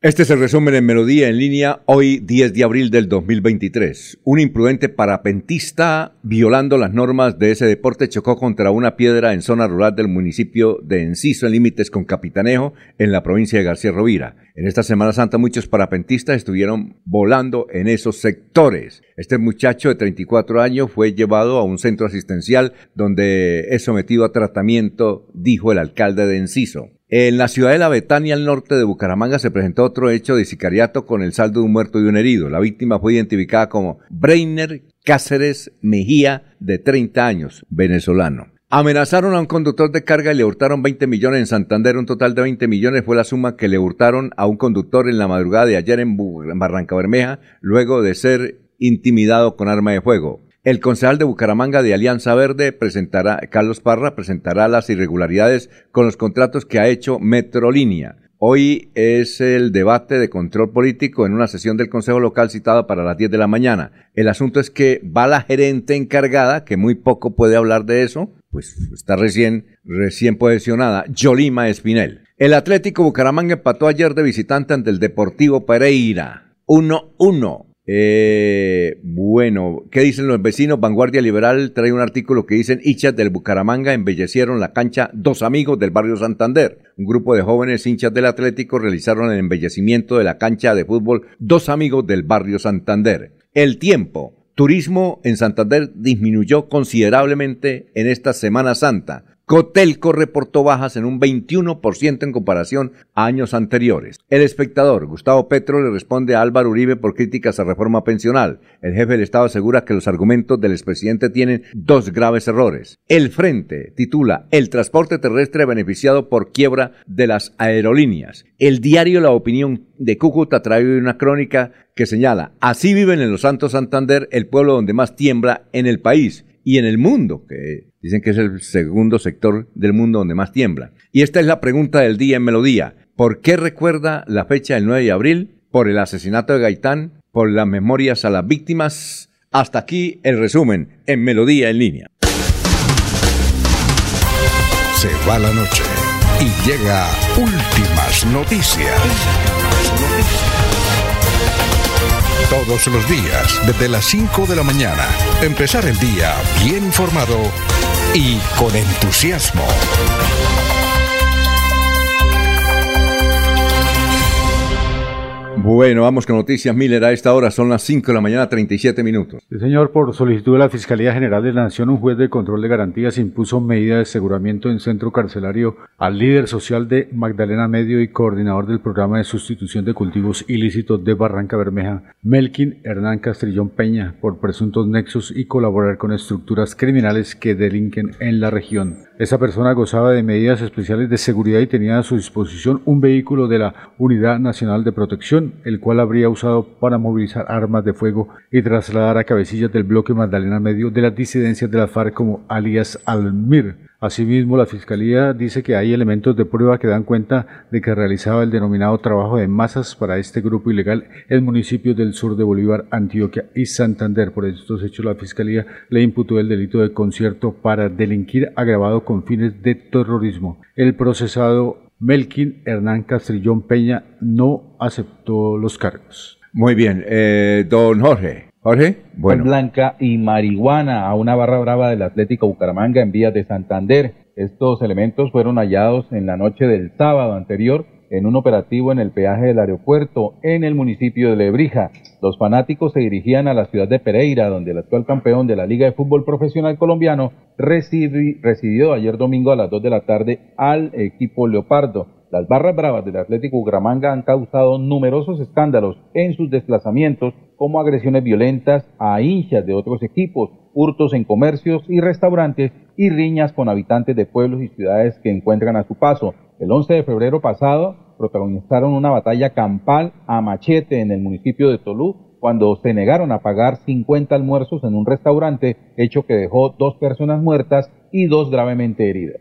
Este es el resumen en Melodía en Línea, hoy diez de abril del dos mil veintitrés. Un imprudente parapentista, violando las normas de ese deporte, chocó contra una piedra en zona rural del municipio de Enciso, en límites con Capitanejo, en la provincia de García Rovira. En esta Semana Santa muchos parapentistas estuvieron volando en esos sectores. Este muchacho de treinta y cuatro años fue llevado a un centro asistencial donde es sometido a tratamiento, dijo el alcalde de Enciso. En la ciudad de La Betania, al norte de Bucaramanga, se presentó otro hecho de sicariato con el saldo de un muerto y un herido. La víctima fue identificada como Breiner Cáceres Mejía, de treinta años, venezolano. Amenazaron a un conductor de carga y le hurtaron veinte millones en Santander. Un total de veinte millones fue la suma que le hurtaron a un conductor en la madrugada de ayer en Barranca Bermeja, luego de ser intimidado con arma de fuego. El concejal de Bucaramanga de Alianza Verde, presentará, Carlos Parra, presentará las irregularidades con los contratos que ha hecho Metrolínea. Hoy es el debate de control político en una sesión del Consejo Local citada para las diez de la mañana. El asunto es que va la gerente encargada, que muy poco puede hablar de eso, pues está recién, recién posesionada, Yolima Espinel. El Atlético Bucaramanga empató ayer de visitante ante el Deportivo Pereira, uno uno. Eh, bueno, ¿qué dicen los vecinos? Vanguardia Liberal trae un artículo que dicen: hinchas del Bucaramanga embellecieron la cancha Dos Amigos del barrio Santander. Un grupo de jóvenes hinchas del Atlético realizaron el embellecimiento de la cancha de fútbol Dos Amigos del barrio Santander. El Tiempo: turismo en Santander disminuyó considerablemente en esta Semana Santa. Cotelco reportó bajas en un veintiuno por ciento en comparación a años anteriores. El Espectador: Gustavo Petro le responde a Álvaro Uribe por críticas a reforma pensional. El jefe del Estado asegura que los argumentos del expresidente tienen dos graves errores. El Frente titula: el transporte terrestre beneficiado por quiebra de las aerolíneas. El diario La Opinión de Cúcuta trae una crónica que señala: así viven en Los Santos, Santander, el pueblo donde más tiembla en el país y en el mundo, que dicen que es el segundo sector del mundo donde más tiembla. Y esta es la pregunta del día en Melodía. ¿Por qué recuerda la fecha del nueve de abril? ¿Por el asesinato de Gaitán? ¿Por las memorias a las víctimas? Hasta aquí el resumen en Melodía en Línea. Se va la noche y llega Últimas Noticias. Todos los días, desde las cinco de la mañana, empezar el día bien informado y con entusiasmo. Bueno, vamos con noticias, Miller. A esta hora son las cinco de la mañana, treinta y siete minutos. Sí, señor. Por solicitud de la Fiscalía General de la Nación, un juez de control de garantías impuso medida de aseguramiento en centro carcelario al líder social de Magdalena Medio y coordinador del programa de sustitución de cultivos ilícitos de Barranca Bermeja, Melkin Hernán Castrillón Peña, por presuntos nexos y colaborar con estructuras criminales que delinquen en la región. Esta persona gozaba de medidas especiales de seguridad y tenía a su disposición un vehículo de la Unidad Nacional de Protección, el cual habría usado para movilizar armas de fuego y trasladar a cabecillas del bloque Magdalena Medio de las disidencias de la FARC como alias Almir. Asimismo, la Fiscalía dice que hay elementos de prueba que dan cuenta de que realizaba el denominado trabajo de masas para este grupo ilegal en municipios del sur de Bolívar, Antioquia y Santander. Por estos hechos, la Fiscalía le imputó el delito de concierto para delinquir agravado con fines de terrorismo. El procesado Melkin Hernán Castrillón Peña no aceptó los cargos. Muy bien, eh, don Jorge. Jorge, bueno. Blanca y marihuana a una barra brava del Atlético Bucaramanga en vías de Santander. Estos elementos fueron hallados en la noche del sábado anterior en un operativo en el peaje del aeropuerto en el municipio de Lebrija. Los fanáticos se dirigían a la ciudad de Pereira, donde el actual campeón de la Liga de Fútbol Profesional Colombiano recibió ayer domingo a las dos de la tarde al equipo Leopardo. Las barras bravas del Atlético Bucaramanga han causado numerosos escándalos en sus desplazamientos, como agresiones violentas a hinchas de otros equipos, hurtos en comercios y restaurantes y riñas con habitantes de pueblos y ciudades que encuentran a su paso. El once de febrero pasado protagonizaron una batalla campal a machete en el municipio de Tolú cuando se negaron a pagar cincuenta almuerzos en un restaurante, hecho que dejó dos personas muertas y dos gravemente heridas.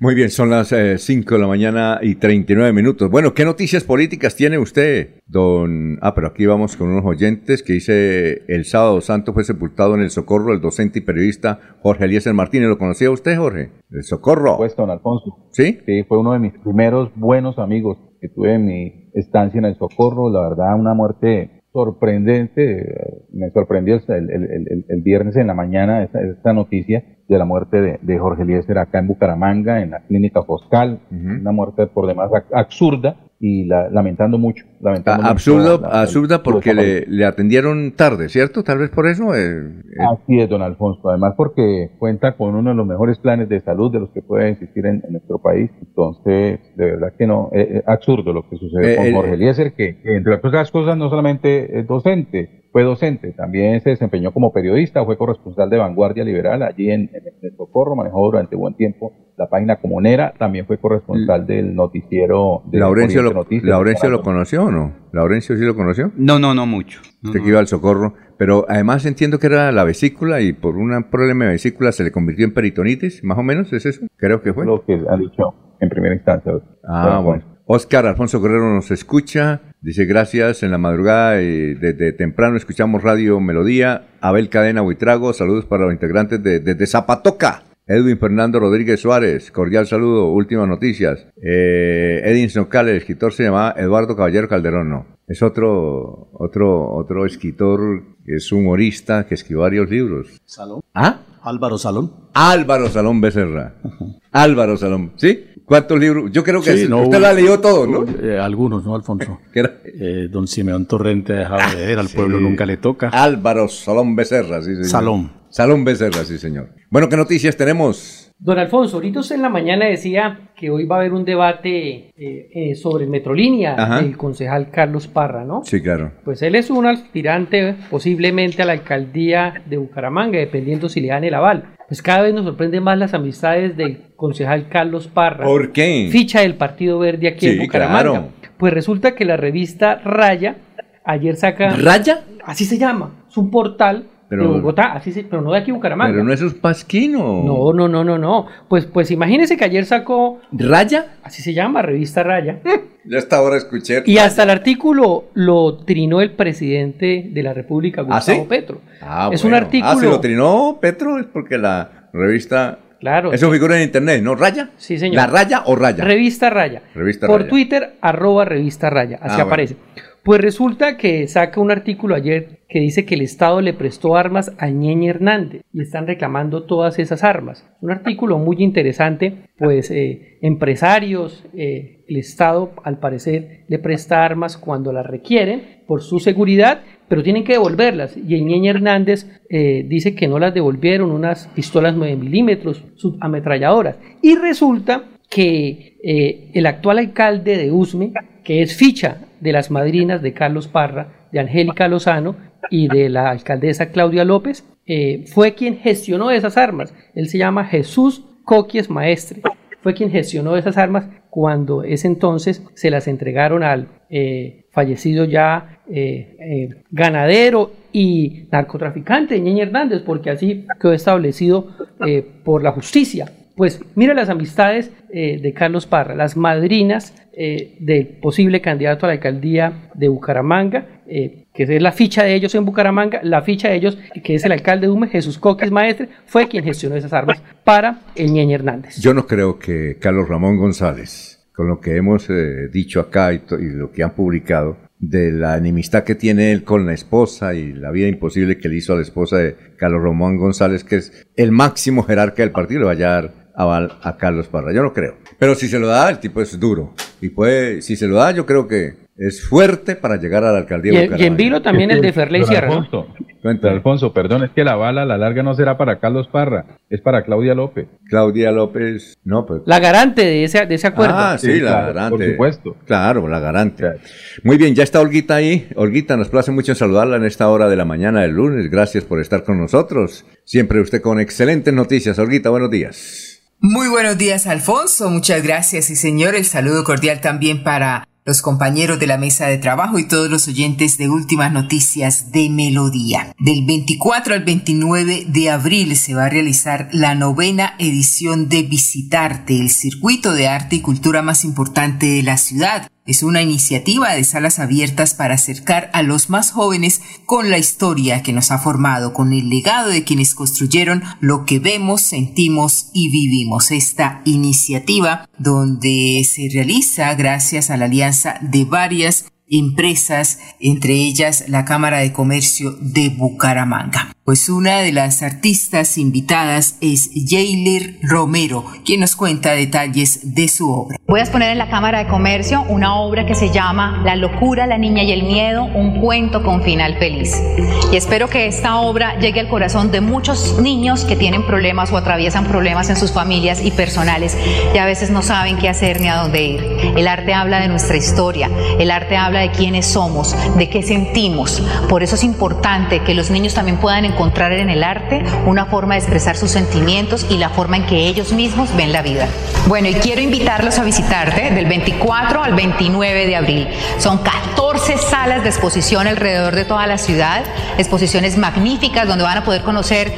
Muy bien, son las eh, cinco de la mañana y treinta y nueve minutos. Bueno, ¿qué noticias políticas tiene usted, don...? Ah, pero aquí vamos con unos oyentes que dice: el sábado santo fue sepultado en El Socorro el docente y periodista Jorge Eliécer Martínez. ¿Lo conocía usted, Jorge? El Socorro. Por supuesto, don Alfonso. ¿Sí? Sí, fue uno de mis primeros buenos amigos que tuve en mi estancia en El Socorro. La verdad, una muerte sorprendente. Me sorprendió el, el, el, el viernes en la mañana esta, esta noticia de la muerte de, de Jorge Eliécer acá en Bucaramanga, en la clínica Foscal. Uh-huh. Una muerte por demás absurda y la, lamentando mucho. Lamentando ah, mucho absurdo, la, la, absurda porque le, le atendieron tarde, ¿cierto? Tal vez por eso. Eh, eh. Así es, don Alfonso. Además porque cuenta con uno de los mejores planes de salud de los que puede existir en, en nuestro país. Entonces, de verdad que no, es eh, absurdo lo que sucedió eh, con Jorge Eliécer, que entre otras cosas no solamente es docente, Fue docente, también se desempeñó como periodista, fue corresponsal de Vanguardia Liberal allí en, en el Socorro, manejó durante buen tiempo la página Comunera, también fue corresponsal L del noticiero... De Laurencio, lo, Noticias, Laurencio lo conoció o no? ¿Laurencio sí lo conoció? No, no, no mucho. Usted no, que iba al Socorro, pero además entiendo que era la vesícula y por un problema de vesícula se le convirtió en peritonitis, más o menos, ¿es eso? Creo que fue. Lo que han dicho en primera instancia. Ah, bueno. bueno. Oscar Alfonso Guerrero nos escucha, dice gracias en la madrugada y desde temprano escuchamos Radio Melodía. Abel Cadena Buitrago, saludos para los integrantes de, desde Zapatoca. Edwin Fernando Rodríguez Suárez, cordial saludo, últimas noticias. Eh, Edwin Snocal, el escritor se llamaba Eduardo Caballero Calderón, no. Es otro, otro, otro escritor, es humorista que escribió varios libros. ¿Salón? ¿Ah? Álvaro Salón. Álvaro Salón Becerra. Álvaro Salón, ¿sí? ¿Cuántos libros? Yo creo que sí, sí. No, usted la leyó todo, ¿no? Eh, algunos, ¿no, Alfonso? Eh, don Simeón Torrente ha dejado de ver, al sí. pueblo nunca le toca. Álvaro Salón Becerra, sí, señor. Salón. Salón Becerra, sí, señor. Bueno, ¿qué noticias tenemos? Don Alfonso, ahorita usted en la mañana decía que hoy va a haber un debate eh, eh, sobre Metrolínea, ajá, del concejal Carlos Parra, ¿no? Sí, claro. Pues él es un aspirante posiblemente a la alcaldía de Bucaramanga, dependiendo si le dan el aval. Pues cada vez nos sorprenden más las amistades del concejal Carlos Parra. ¿Por qué? Ficha del Partido Verde aquí sí, en Bucaramanga. Claro. Pues resulta que la revista Raya ayer saca... ¿Raya? Así se llama. Es un portal... Pero, de Bogotá, así se, pero no de aquí Bucaramanga. Pero no es un pasquino. No, no, no, no, no. Pues, pues imagínense que ayer sacó... ¿Raya? Así se llama, revista Raya. Ya hasta ahora escuché. Y hasta el artículo lo trinó el presidente de la República, Gustavo ¿Ah, sí? Petro. Ah, es bueno. un artículo... Ah, si lo trinó Petro es porque la revista... Claro. Eso figura en internet, ¿no? ¿Raya? Sí, señor. ¿La Raya o Raya? Revista Raya. Revista Por Raya. Twitter, arroba revista Raya. Así ah, aparece. Bueno. Pues resulta que saca un artículo ayer que dice que el Estado le prestó armas a Ñeñe Hernández y están reclamando todas esas armas. Un artículo muy interesante, pues eh, empresarios, eh, el Estado al parecer le presta armas cuando las requieren por su seguridad, pero tienen que devolverlas. Y el Ñeñe Hernández eh, dice que no las devolvieron, unas pistolas nueve milímetros, subametralladoras. Y resulta que eh, el actual alcalde de Usme, que es ficha de las madrinas de Carlos Parra, de Angélica Lozano y de la alcaldesa Claudia López, eh, fue quien gestionó esas armas. Él se llama Jesús Coquies Maestre. Fue quien gestionó esas armas cuando ese entonces se las entregaron al eh, fallecido ya eh, eh, ganadero y narcotraficante Ñeñe Hernández, porque así quedó establecido eh, por la justicia. Pues mira las amistades eh, de Carlos Parra, las madrinas eh, del posible candidato a la alcaldía de Bucaramanga, eh, que es la ficha de ellos en Bucaramanga, la ficha de ellos, que es el alcalde de Usme, Jesús Coquies Maestre, fue quien gestionó esas armas para el Ñeñe Hernández. Yo no creo que Carlos Ramón González, con lo que hemos eh, dicho acá y, y lo que han publicado, de la enemistad que tiene él con la esposa y la vida imposible que le hizo a la esposa de Carlos Ramón González, que es el máximo jerarca del partido, le vaya a dar aval a Carlos Parra. Yo no creo. Pero si se lo da, el tipo es duro. Y puede, si se lo da, yo creo que es fuerte para llegar a la alcaldía de Bucaramanga. Y en vilo también el de Ferley Sierra. Alfonso, ¿no? Alfonso, perdón, es que la bala a la larga no será para Carlos Parra, es para Claudia López. Claudia López, no, pues. La garante de ese, de ese acuerdo. Ah, sí, sí la claro, garante. Por supuesto. Claro, la garante. Claro. Muy bien, ya está Olguita ahí. Olguita, nos place mucho saludarla en esta hora de la mañana del lunes. Gracias por estar con nosotros. Siempre usted con excelentes noticias. Olguita, buenos días. Muy buenos días, Alfonso. Muchas gracias y señor, el saludo cordial también para los compañeros de la mesa de trabajo y todos los oyentes de Últimas Noticias de Melodía. Del veinticuatro al veintinueve de abril se va a realizar la novena edición de Visitarte, el circuito de arte y cultura más importante de la ciudad. Es una iniciativa de salas abiertas para acercar a los más jóvenes con la historia que nos ha formado, con el legado de quienes construyeron lo que vemos, sentimos y vivimos. Esta iniciativa, donde se realiza gracias a la alianza de varias empresas, entre ellas la Cámara de Comercio de Bucaramanga. Pues una de las artistas invitadas es Yeilir Romero, quien nos cuenta detalles de su obra. Voy a exponer en la Cámara de Comercio una obra que se llama La locura, la niña y el miedo, un cuento con final feliz. Y espero que esta obra llegue al corazón de muchos niños que tienen problemas o atraviesan problemas en sus familias y personales y a veces no saben qué hacer ni a dónde ir. El arte habla de nuestra historia, el arte habla de quiénes somos, de qué sentimos. Por eso es importante que los niños también puedan encontrar en el arte una forma de expresar sus sentimientos y la forma en que ellos mismos ven la vida. Bueno, y quiero invitarlos a visitarte del veinticuatro al veintinueve de abril. Son catorce salas de exposición alrededor de toda la ciudad, exposiciones magníficas donde van a poder conocer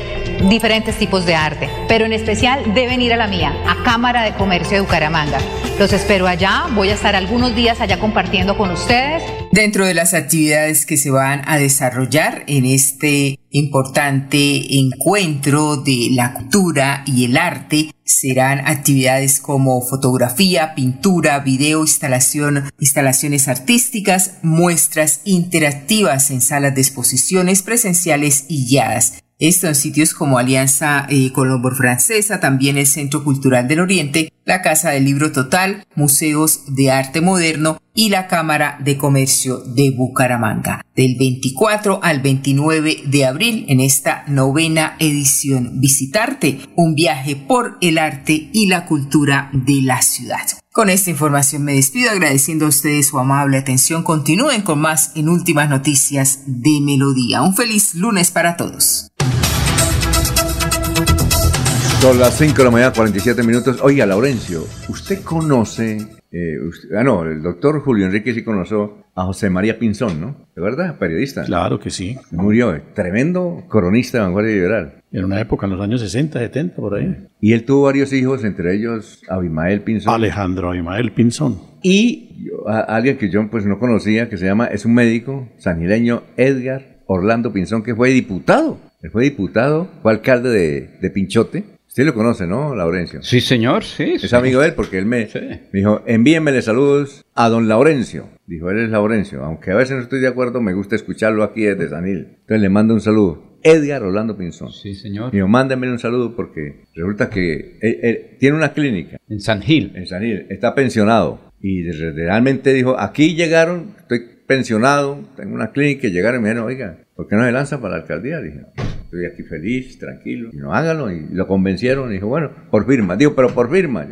diferentes tipos de arte, pero en especial deben ir a la mía, a Cámara de Comercio de Bucaramanga. Los espero allá, voy a estar algunos días allá compartiendo con ustedes. Dentro de las actividades que se van a desarrollar en este importante encuentro de la cultura y el arte serán actividades como fotografía, pintura, video, instalación, instalaciones artísticas, muestras interactivas en salas de exposiciones presenciales y guiadas. Esto en sitios como Alianza eh, Colombo-Francesa, también el Centro Cultural del Oriente, la Casa del Libro Total, Museos de Arte Moderno y la Cámara de Comercio de Bucaramanga. Del veinticuatro al veintinueve de abril en esta novena edición Visitarte, un viaje por el arte y la cultura de la ciudad. Con esta información me despido agradeciendo a ustedes su amable atención. Continúen con más en Últimas Noticias de Melodía. Un feliz lunes para todos. Son las cinco de la mañana, cuarenta y siete minutos. Oiga, Laurencio, ¿usted conoce? Eh, usted, ah, no, el doctor Julio Enrique sí conoció a José María Pinzón, ¿no? ¿De verdad? Periodista. Claro que sí. Murió, eh, tremendo coronista de Vanguardia Liberal. En una época, en los años sesenta, setenta, por ahí. Y él tuvo varios hijos, entre ellos Abimael Pinzón. Alejandro Abimael Pinzón. Y yo, a, alguien que yo pues no conocía, que se llama, es un médico sangileño, Edgar Orlando Pinzón, que fue diputado. Él fue diputado, fue alcalde de, de Pinchote. Sí lo conoce, ¿no, Laurencio? Sí, señor, sí. Es sí. Amigo de él porque él me, sí. me dijo, envíenmele saludos a don Laurencio. Dijo, él es Laurencio. Aunque a veces no estoy de acuerdo, me gusta escucharlo aquí desde Sanil. Entonces le mando un saludo. Edgar Orlando Pinzón. Sí, señor. Y yo, mándeme un saludo porque resulta que él, él tiene una clínica. En Sanil. En Sanil. Está pensionado. Y realmente dijo, aquí llegaron, estoy pensionado, tengo una clínica y llegaron y me dijeron, oiga, ¿por qué no se lanza para la alcaldía? Dije, estoy aquí feliz, tranquilo, y no hágalo, y lo convencieron, y dijo, bueno, por firma, digo, pero por firma,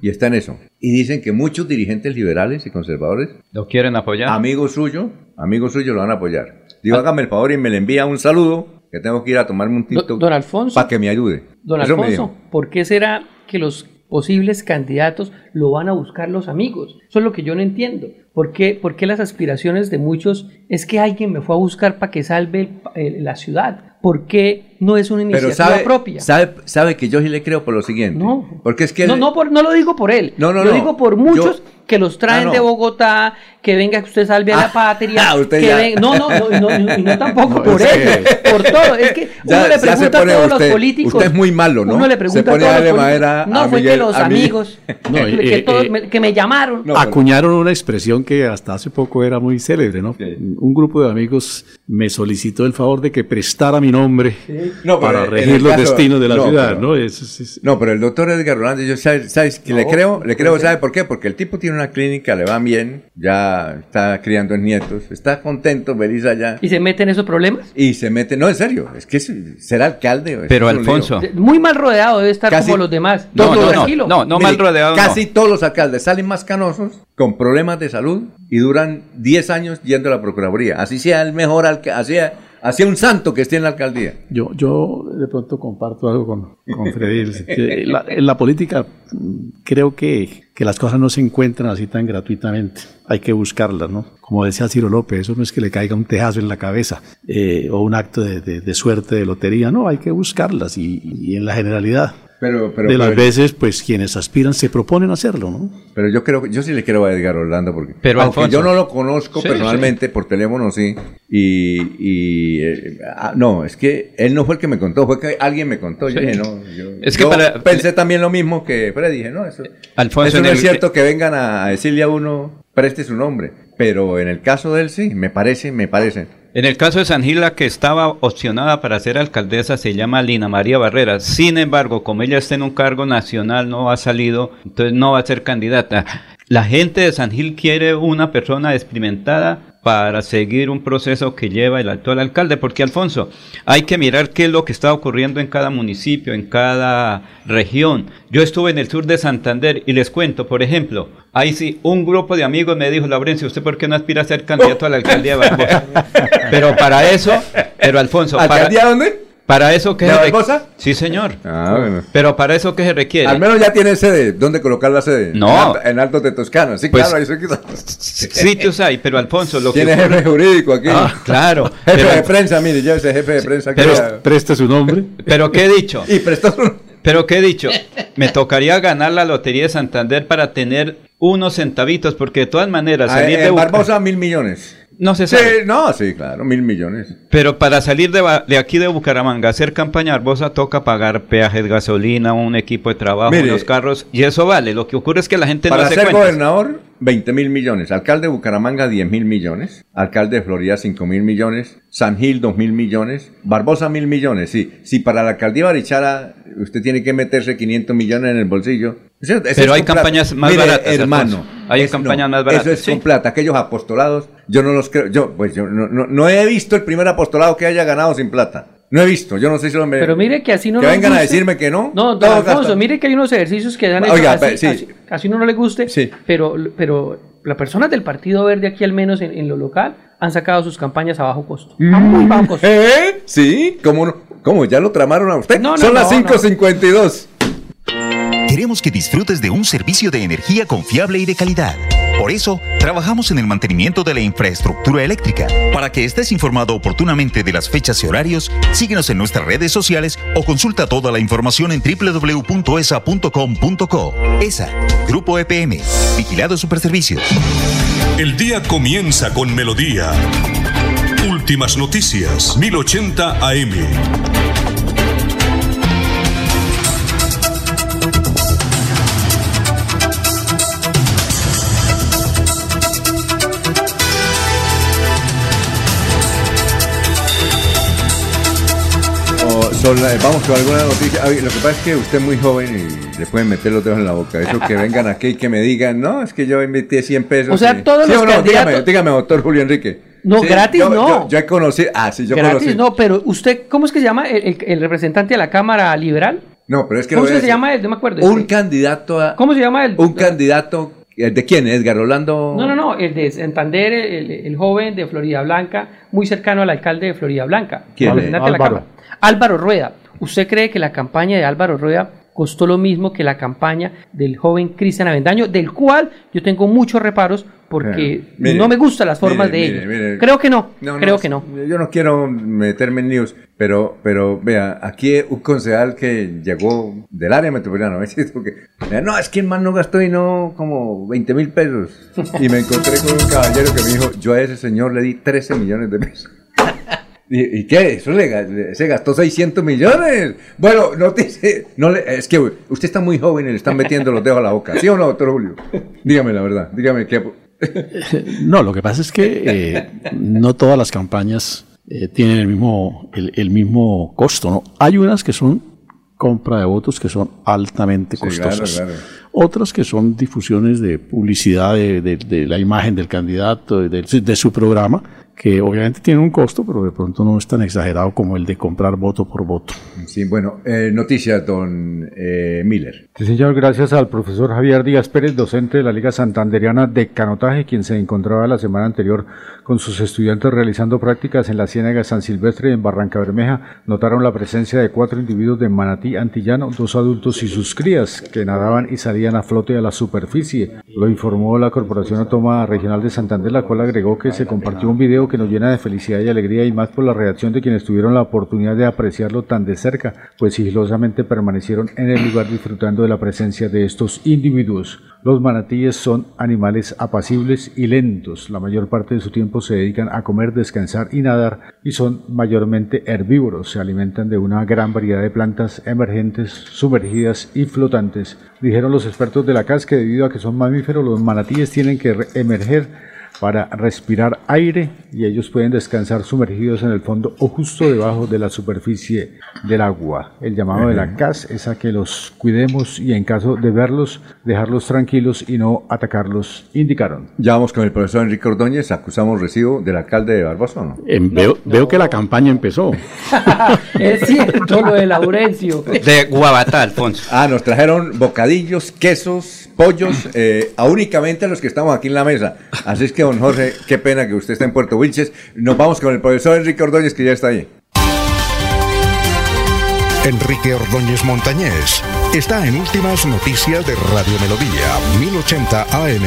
y está en eso. Y dicen que muchos dirigentes liberales y conservadores lo quieren apoyar. Amigos suyos, amigos suyos lo van a apoyar. Digo, ah. hágame el favor y me le envía un saludo, que tengo que ir a tomarme un tinto para que me ayude. Don eso Alfonso, ¿por qué será que los posibles candidatos lo van a buscar los amigos? Eso es lo que yo no entiendo. ¿Por qué, por qué las aspiraciones de muchos es que alguien me fue a buscar para que salve el, la ciudad? ¿Por qué no es una iniciativa Pero sabe, propia? Sabe, sabe que yo sí le creo por lo siguiente. No, porque es que no, él, no, por, no lo digo por él. No, no, lo no, digo por muchos yo, que los traen no, no. de Bogotá, que venga que usted salve a ah, la patria. Ah, usted que ven, no, no, no, no, no, no tampoco no, por él, que... por todo. Es que ya, uno le pregunta a todos usted, los políticos. Usted es muy malo, ¿no? Uno le pregunta a todos los políticos. No, fue que los amigos, que me llamaron. No, acuñaron una expresión que hasta hace poco era muy célebre, ¿no? Sí. Un grupo de amigos me solicitó el favor de que prestara mi nombre sí. no, para regir los caso, destinos de la no, ciudad, pero, ¿no? Es, es, es. No, pero el doctor Edgar Orlando, yo sabes, sabes que no, le creo, le creo, ¿sabe por qué? Porque el tipo tiene una clínica, le va bien, ya está criando nietos, está contento, feliz allá. ¿Y se mete en esos problemas? Y se mete, no, en serio, es que será alcalde. Pero Alfonso, muy mal rodeado debe estar casi, como los demás. No, todo no, tranquilo. No, no, no Mire, mal rodeado. Casi no. Todos los alcaldes salen más canosos, con problemas de salud y duran diez años yendo a la Procuraduría. Así sea el mejor alcalde, así sea, así un santo que esté en la alcaldía. Yo, yo de pronto comparto algo con, con Freddy. En la, en la política creo que, que las cosas no se encuentran así tan gratuitamente. Hay que buscarlas, ¿no? Como decía Ciro López, eso no es que le caiga un tejazo en la cabeza eh, o un acto de, de, de suerte, de lotería. No, hay que buscarlas y, y en la generalidad. Pero, pero, de las pero, veces, pues, quienes aspiran se proponen hacerlo, ¿no? Pero yo creo, yo sí le quiero a Edgar Orlando, porque pero aunque Alfonso, yo no lo conozco sí, personalmente, sí. por teléfono sí, y, y eh, no, es que él no fue el que me contó, fue que alguien me contó, sí. yo dije, no, yo, es que yo para, pensé también lo mismo que Fred, dije, no, eso, Alfonso, eso no es cierto que, que vengan a decirle a uno, preste su nombre, pero en el caso de él sí, me parece, me parece. En el caso de San Gil, la que estaba opcionada para ser alcaldesa se llama Lina María Barrera. Sin embargo, como ella está en un cargo nacional, no ha salido, entonces no va a ser candidata. La gente de San Gil quiere una persona experimentada para seguir un proceso que lleva el actual alcalde, porque, Alfonso, hay que mirar qué es lo que está ocurriendo en cada municipio, en cada región. Yo estuve en el sur de Santander y les cuento, por ejemplo, ahí sí, un grupo de amigos me dijo: Laurencio, ¿usted por qué no aspira a ser candidato a la alcaldía de Barbosa? Pero para eso, pero Alfonso, ¿alcaldía para, dónde? Para eso que... ¿De Barbosa? Sí, señor. Ah, bueno. Pero para eso que se requiere... Al menos ya tiene sede, ¿dónde colocar la sede? No. En Alto de Toscano, sí, pues, claro. Eso es... Sitios hay, pero Alfonso... lo Tiene que ocurre... jefe jurídico aquí. Ah, claro. Jefe pero... de prensa, mire, yo ese jefe de prensa... Pero... aquí ya... Presta su nombre. Pero qué he dicho. Y prestó su nombre. Pero qué he dicho. Me tocaría ganar la Lotería de Santander para tener unos centavitos, porque de todas maneras... Ah, salir eh, de Barbosa, mil millones. No se sabe. Sí, no, sí, claro, mil millones. Pero para salir de, de aquí de Bucaramanga, hacer campaña Barbosa, toca pagar peajes, gasolina, un equipo de trabajo, mire, unos carros, y eso vale. Lo que ocurre es que la gente no se cuenta. Para ser gobernador, veinte mil millones. Alcalde de Bucaramanga, diez mil millones. Alcalde de Florida, cinco mil millones. San Gil, dos mil millones. Barbosa, mil millones. Sí, si para la alcaldía Barichara usted tiene que meterse quinientos millones en el bolsillo. Eso, eso pero hay campañas plata. Más mire, baratas, hermano. Hay es, campañas no, más baratas. Eso es, ¿sí?, con plata. Aquellos apostolados, yo no los creo. Yo, pues, yo no, no, no he visto el primer apostolado que haya ganado sin plata. No he visto, yo no sé si lo me... Pero mire que así no... Que vengan gusta. A decirme que no. No, don Alfonso, mire que hay unos ejercicios que dan... Oiga, hecho, así, sí. así, así no le guste, sí. pero, pero las personas del Partido Verde aquí, al menos en, en lo local, han sacado sus campañas a bajo costo. Mm. A muy bajo costo. ¿Eh? Sí, ¿cómo no? ¿Cómo? ¿Ya lo tramaron a usted? No, no, Son no, las cinco cincuenta y dos. No. Queremos que disfrutes de un servicio de energía confiable y de calidad. Por eso, trabajamos en el mantenimiento de la infraestructura eléctrica. Para que estés informado oportunamente de las fechas y horarios, síguenos en nuestras redes sociales o consulta toda la información en doble u doble u doble u punto e s a punto com punto co. E S A, Grupo E P M, Vigilado Superservicios. El día comienza con Melodía. Últimas noticias, mil ochenta A M. Vamos con alguna noticia. Ay, lo que pasa es que usted es muy joven y le pueden meter los dedos en la boca. Eso que vengan aquí y que me digan, no, es que yo invertí cien pesos. O sea, y... todos ¿sí los o no? candidatos... Dígame, dígame, doctor Julio Enrique. No, sí, gratis yo, no. Yo, yo he conocido... Ah, sí, yo gratis, conocí. Gratis no, pero usted, ¿cómo es que se llama el, el, el representante de la Cámara Liberal? No, pero es que... ¿Cómo es que se llama él? No me acuerdo. Un candidato a... ¿Cómo se llama él? Un candidato... ¿El de quién? ¿Edgar Orlando? No, no, no, el de Santander, el, el joven de Florida Blanca, muy cercano al alcalde de Florida Blanca. ¿Quién es? Álvaro. Álvaro Rueda. ¿Usted cree que la campaña de Álvaro Rueda costó lo mismo que la campaña del joven Cristian Avendaño, del cual yo tengo muchos reparos porque ah, mire, no me gustan las formas mire, de mire, ellos? Mire, creo que no, no creo no, que no. Yo no quiero meterme en news, pero, pero vea, aquí un concejal que llegó del área metropolitana, ¿ves? Porque, vea, no, es que el man no gastó y no como veinte mil pesos. Y me encontré con un caballero que me dijo, yo a ese señor le di trece millones de pesos. ¿Y, y qué? Eso le, se gastó seiscientos millones. Bueno, no dice, no le, es que usted está muy joven y le están metiendo los dedos a la boca. ¿Sí o no, doctor Julio? Dígame la verdad, dígame qué. No, lo que pasa es que eh, no todas las campañas eh, tienen el mismo, el, el mismo costo, ¿no? Hay unas que son compra de votos que son altamente costosas. Sí, claro, claro. Otras que son difusiones de publicidad de, de, de la imagen del candidato, de, de su programa, que obviamente tiene un costo, pero de pronto no es tan exagerado como el de comprar voto por voto. Sí, bueno, eh, noticias, don eh, Miller. Sí, señor, gracias al profesor Javier Díaz Pérez, docente de la Liga Santanderiana de Canotaje, quien se encontraba la semana anterior con sus estudiantes realizando prácticas en la Ciénaga San Silvestre y en Barranca Bermeja. Notaron la presencia de cuatro individuos de manatí antillano, dos adultos y sus crías, que nadaban y salían a flote a la superficie. Lo informó la Corporación Autónoma Regional de Santander, la cual agregó que se compartió un video que nos llena de felicidad y alegría, y más por la reacción de quienes tuvieron la oportunidad de apreciarlo tan de cerca, pues sigilosamente permanecieron en el lugar disfrutando de la presencia de estos individuos. Los manatíes son animales apacibles y lentos. La mayor parte de su tiempo se dedican a comer, descansar y nadar, y son mayormente herbívoros. Se alimentan de una gran variedad de plantas emergentes, sumergidas y flotantes. Dijeron los expertos de la C A S que debido a que son mamíferos, los manatíes tienen que emerger para respirar aire y ellos pueden descansar sumergidos en el fondo o justo debajo de la superficie del agua. El llamado uh-huh. de la C A S es a que los cuidemos y en caso de verlos, dejarlos tranquilos y no atacarlos, indicaron. Ya vamos con el profesor Enrique Ordóñez, acusamos recibo del alcalde de Barbazón. Eh, veo, no, veo no. que la campaña empezó. Es cierto lo de Laurencio. De Guabatá, Alfonso. Ah, nos trajeron bocadillos, quesos, pollos, eh, a únicamente los que estamos aquí en la mesa. Así es que don Jorge, qué pena que usted está en Puerto Wilches. Nos vamos con el profesor Enrique Ordóñez, que ya está ahí. Enrique Ordóñez Montañés está en Últimas Noticias de Radio Melodía, mil ochenta A M.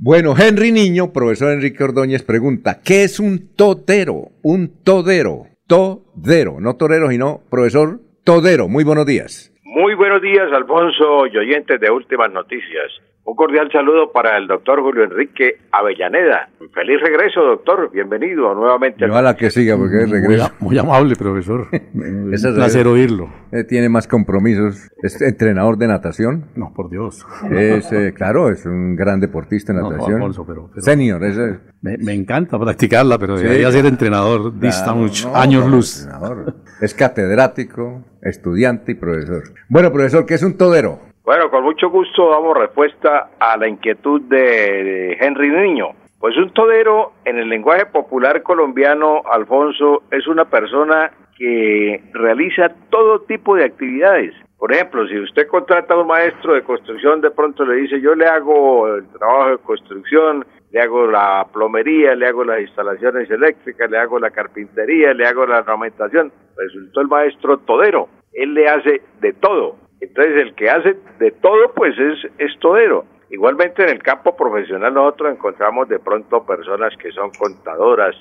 Bueno, Henry Niño, profesor Enrique Ordóñez, pregunta, ¿qué es un todero? Un todero, todero, no torero, sino profesor todero. Muy buenos días. Muy buenos días, Alfonso y oyentes de Últimas Noticias. Un cordial saludo para el doctor Julio Enrique Avellaneda. Feliz regreso, doctor. Bienvenido nuevamente. No a la que siga, porque es regreso. Muy, muy amable, profesor. Es un placer oírlo. Eh, ¿Tiene más compromisos? ¿Es entrenador de natación? No, por Dios. Es, eh, claro, es un gran deportista en natación. No, no, Alfonso, pero, pero, Senior. Es, eh. me, me encanta practicarla, pero sí. debería ser entrenador. Claro, dista mucho, no, años no, luz. Entrenador. Es catedrático, estudiante y profesor. Bueno, profesor, ¿qué es un todero? Bueno, con mucho gusto damos respuesta a la inquietud de Henry Niño. Pues un todero, en el lenguaje popular colombiano, Alfonso, es una persona que realiza todo tipo de actividades. Por ejemplo, si usted contrata a un maestro de construcción, de pronto le dice, yo le hago el trabajo de construcción, le hago la plomería, le hago las instalaciones eléctricas, le hago la carpintería, le hago la ornamentación. Resultó el maestro todero. Él le hace de todo. Entonces, el que hace de todo, pues, es, es todero. Igualmente, en el campo profesional, nosotros encontramos de pronto personas que son contadoras,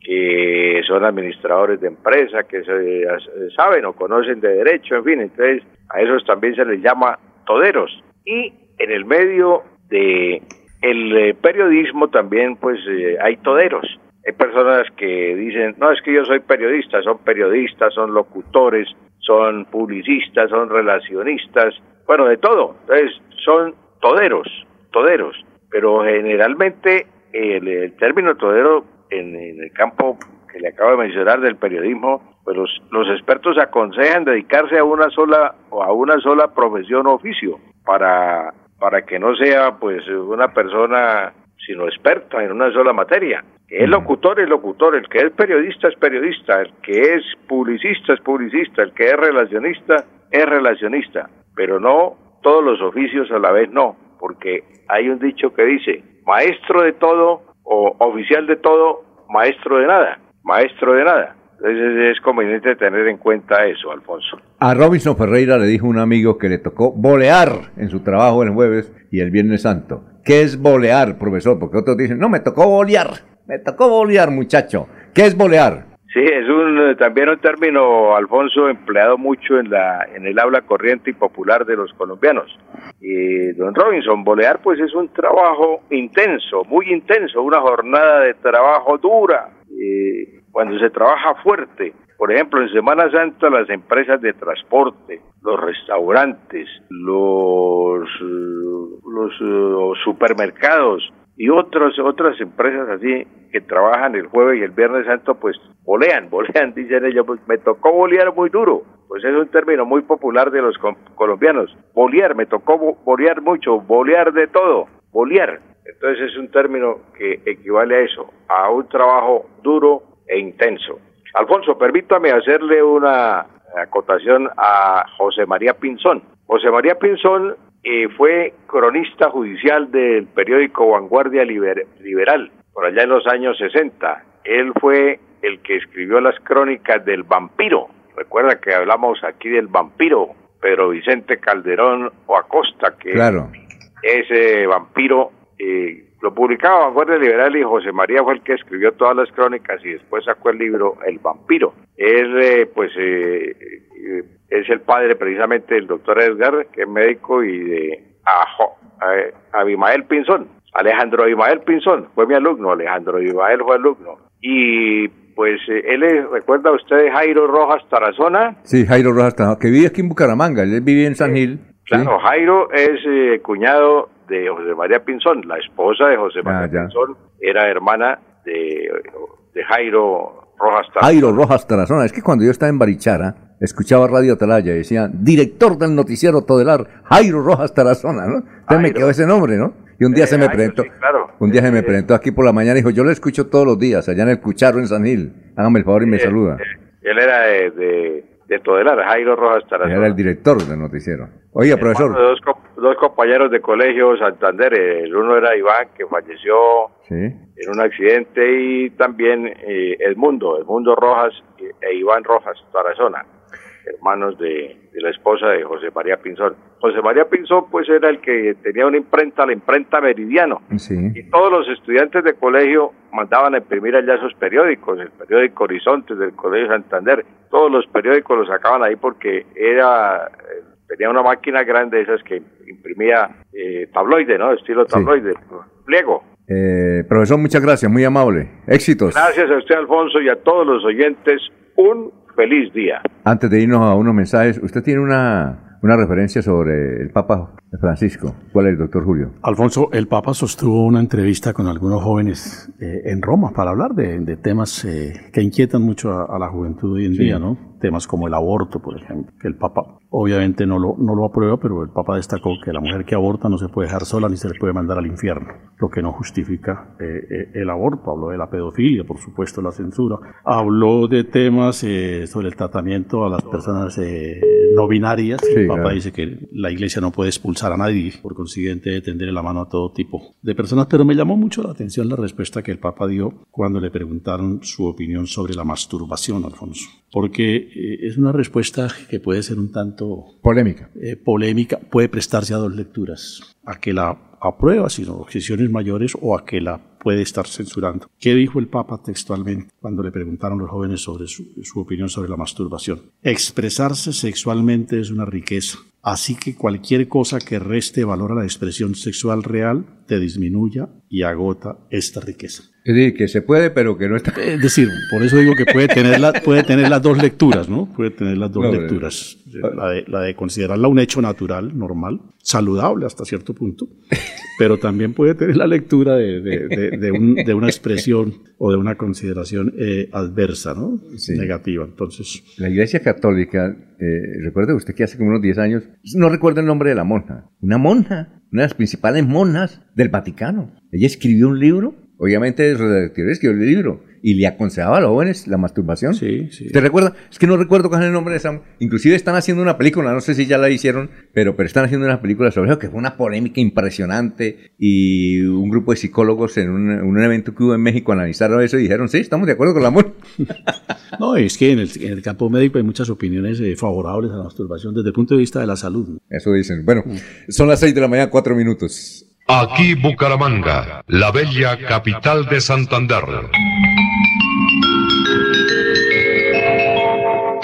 que son administradores de empresa, que se, saben o conocen de derecho, en fin. Entonces, a esos también se les llama toderos. Y en el medio de el periodismo también, pues, eh, hay toderos. Hay personas que dicen, no, es que yo soy periodista, son periodistas, son locutores, son publicistas, son relacionistas, bueno, de todo. Entonces, son toderos, toderos. Pero generalmente el, el término todero en, en el campo que le acabo de mencionar del periodismo, pues los, los expertos aconsejan dedicarse a una sola o a una sola profesión o oficio para, para que no sea pues una persona sino experta en una sola materia. El locutor es locutor, el que es periodista es periodista, el que es publicista es publicista, el que es relacionista es relacionista, pero no todos los oficios a la vez, no, porque hay un dicho que dice, maestro de todo o oficial de todo, maestro de nada, maestro de nada. Entonces es conveniente tener en cuenta eso, Alfonso. A Robinson Ferreira le dijo un amigo que le tocó bolear en su trabajo el jueves y el viernes santo. ¿Qué es bolear, profesor? Porque otros dicen, no, me tocó bolear. Me tocó bolear, muchacho. ¿Qué es bolear? Sí, es un también un término, Alfonso, empleado mucho en la en el habla corriente y popular de los colombianos. Y don Robinson, bolear pues es un trabajo intenso, muy intenso, una jornada de trabajo dura. Eh, cuando se trabaja fuerte, por ejemplo, en Semana Santa las empresas de transporte, los restaurantes, los los, los supermercados y otros, otras empresas así que trabajan el jueves y el viernes santo, pues bolean, bolean, dicen ellos, pues me tocó bolear muy duro, pues es un término muy popular de los colombianos, bolear, me tocó bolear mucho, bolear de todo, bolear, entonces es un término que equivale a eso, a un trabajo duro e intenso. Alfonso, permítame hacerle una acotación a José María Pinzón. José María Pinzón Eh, fue cronista judicial del periódico Vanguardia Liber- Liberal, por allá en los años sesenta. Él fue el que escribió las crónicas del vampiro. Recuerda que hablamos aquí del vampiro, Pedro Vicente Calderón o Acosta, que claro. Ese vampiro eh, lo publicaba Vanguardia Liberal y José María fue el que escribió todas las crónicas y después sacó el libro El Vampiro. Él, eh, pues... Eh, eh, es el padre precisamente del doctor Edgar, que es médico, y de Ajo, a, a Abimael Pinzón. Alejandro Abimael Pinzón fue mi alumno, Alejandro Abimael fue alumno. Y pues él es, ¿recuerda usted Jairo Rojas Tarazona? Sí, Jairo Rojas Tarazona, que vive aquí en Bucaramanga, él vive en San Gil. Claro, ¿sí? Jairo es eh, cuñado de José María Pinzón, la esposa de José María ah, Pinzón, era hermana de, de Jairo Rojas Tarazona. Jairo Rojas Tarazona, es que cuando yo estaba en Barichara, escuchaba Radio Atalaya y decía, director del noticiero Todelar, Jairo Rojas Tarazona, ¿no? Entonces Jairo. Me quedó ese nombre, ¿no? Y un día eh, se me Jairo, presentó, sí, claro. un día eh, se me presentó aquí por la mañana y dijo, yo lo escucho todos los días, allá en el Cucharo, en San Gil, hágame el favor y me eh, saluda. Eh, él era de... de... de Todelar, Jairo Rojas Tarazona. Era el director del noticiero. Oiga, profesor. Dos, dos compañeros de colegio Santander, el uno era Iván, que falleció ¿sí? en un accidente, y también eh, Edmundo, Edmundo Rojas e Iván Rojas Tarazona, hermanos de, de la esposa de José María Pinzón. José María Pinzón, pues, era el que tenía una imprenta, la imprenta Meridiano. Sí. Y todos los estudiantes de colegio mandaban a imprimir allá esos periódicos, el periódico Horizontes del Colegio Santander. Todos los periódicos los sacaban ahí porque era tenía una máquina grande de esas que imprimía eh, tabloide, ¿no? Estilo tabloide, sí. Pliego. Eh, profesor, muchas gracias, muy amable. Éxitos. Gracias a usted, Alfonso, y a todos los oyentes. Un feliz día. Antes de irnos a unos mensajes, usted tiene una, una referencia sobre el Papa Francisco. ¿Cuál es, el doctor Julio? Alfonso, el Papa sostuvo una entrevista con algunos jóvenes eh, en Roma para hablar de, de temas eh, que inquietan mucho a, a la juventud hoy en sí. día, ¿no? Temas como el aborto, por ejemplo, que el Papa obviamente no lo, no lo aprueba, pero el Papa destacó que la mujer que aborta no se puede dejar sola ni se le puede mandar al infierno, lo que no justifica eh, eh, el aborto. Habló de la pedofilia, por supuesto, la censura. Habló de temas eh, sobre el tratamiento a las personas eh, no binarias. Sí, el Papa claro. dice que la Iglesia no puede expulsar a nadie, por consiguiente, de tenderle la mano a todo tipo de personas. Pero me llamó mucho la atención la respuesta que el Papa dio cuando le preguntaron su opinión sobre la masturbación, Alfonso, porque es una respuesta que puede ser un tanto... Polémica. Eh, polémica, puede prestarse a dos lecturas, a que la aprueba sin objeciones mayores o a que la puede estar censurando. ¿Qué dijo el Papa textualmente cuando le preguntaron a los jóvenes sobre su, su opinión sobre la masturbación? Expresarse sexualmente es una riqueza, así que cualquier cosa que reste valor a la expresión sexual real te disminuya y agota esta riqueza. Es decir, que se puede, pero que no está... Es decir, por eso digo que puede tener, la, puede tener las dos lecturas, ¿no? Puede tener las dos no, lecturas. La de, la de considerarla un hecho natural, normal, saludable hasta cierto punto, pero también puede tener la lectura de, de, de, de, un, de una expresión o de una consideración eh, adversa, ¿no? Sí. Negativa, entonces... La Iglesia Católica, eh, recuerde usted que hace como unos diez años, no recuerda el nombre de la monja, una monja, una de las principales monjas del Vaticano. Ella escribió un libro, obviamente el redactor escribió el libro, y le aconsejaba a los jóvenes la masturbación. Sí, sí. ¿Te recuerda? Es que no recuerdo cuál es el nombre de esa... Inclusive están haciendo una película, no sé si ya la hicieron, pero, pero están haciendo una película sobre eso, que fue una polémica impresionante, y un grupo de psicólogos en un, un evento que hubo en México analizaron eso y dijeron, sí, estamos de acuerdo con la muerte. No, es que en el, en el campo médico hay muchas opiniones eh, favorables a la masturbación desde el punto de vista de la salud. Eso dicen. Bueno, son las seis de la mañana, cuatro minutos. Aquí Bucaramanga, la bella capital de Santander.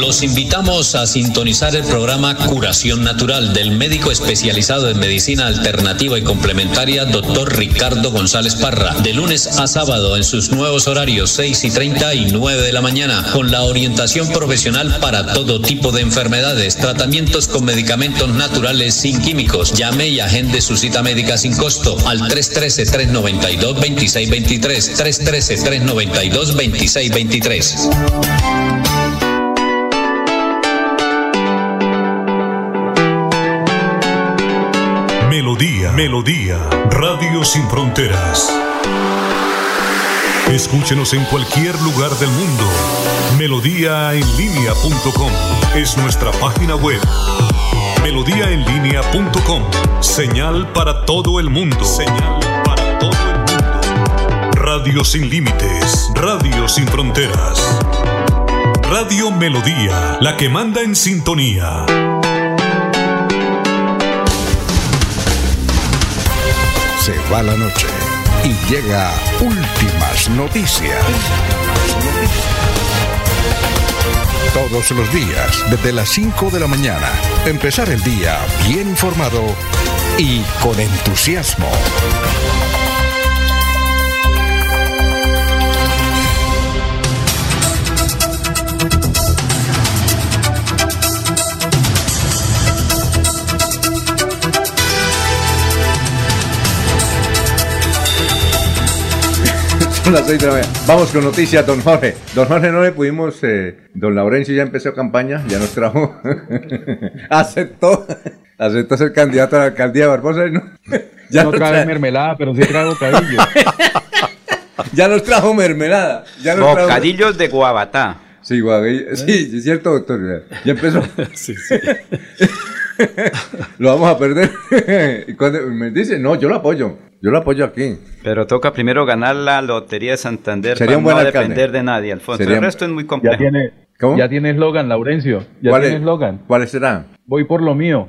Los invitamos a sintonizar el programa Curación Natural del médico especializado en medicina alternativa y complementaria, doctor Ricardo González Parra, de lunes a sábado en sus nuevos horarios seis y treinta y nueve de la mañana, con la orientación profesional para todo tipo de enfermedades, tratamientos con medicamentos naturales sin químicos. Llame y agende su cita médica sin costo al tres uno tres, tres nueve dos, dos seis dos tres, tres uno tres, tres nueve dos, dos seis dos tres. Melodía, Melodía, Radio Sin Fronteras. Escúchenos en cualquier lugar del mundo. melodía en línea punto com es nuestra página web. melodía en línea punto com, señal para todo el mundo. Señal para todo el mundo. Radio Sin Límites, Radio Sin Fronteras. Radio Melodía, la que manda en sintonía. Se va la noche Aquí llega Últimas Noticias. Todos los días, desde las cinco de la mañana, empezar el día bien informado y con entusiasmo. Las seis de la mañana. Vamos con noticias, don Jorge. Don Jorge no le pudimos, eh, don Laurencio ya empezó campaña, ya nos trajo, aceptó, aceptó ser candidato a la alcaldía de Barbosa y no, ya no trae mermelada, pero sí trajo cabello. Ya nos trajo mermelada, ya nos trajo bocadillos de guabatá. Sí, guabatá, sí, es sí, cierto, doctor. Ya empezó. Sí, sí. Lo vamos a perder. Y cuando me dice, no, yo lo apoyo. Yo lo apoyo aquí. Pero toca primero ganar la Lotería de Santander. Sería para no alcalde. Depender de nadie, Alfonso. Sería... El resto es muy complejo. Ya tiene, ¿Cómo? Ya tiene eslogan, Laurencio. Ya tiene eslogan. ¿Cuál será? Voy por lo mío.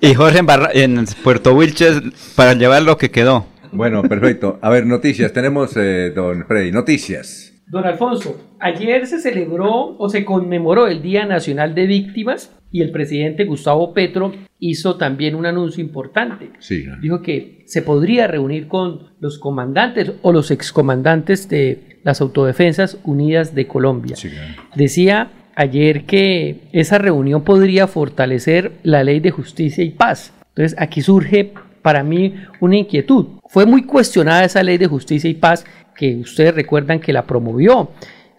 Y Jorge en, Barra, en Puerto Wilches para llevar lo que quedó. Bueno, perfecto. A ver, noticias. Tenemos, eh, don Freddy, noticias. Don Alfonso, ayer se celebró o se conmemoró el Día Nacional de Víctimas y el presidente Gustavo Petro hizo también un anuncio importante. Sí. Dijo que se podría reunir con los comandantes o los excomandantes de las Autodefensas Unidas de Colombia. Sí. Decía ayer que esa reunión podría fortalecer la ley de justicia y paz. Entonces aquí surge para mí una inquietud. Fue muy cuestionada esa ley de justicia y paz que ustedes recuerdan que la promovió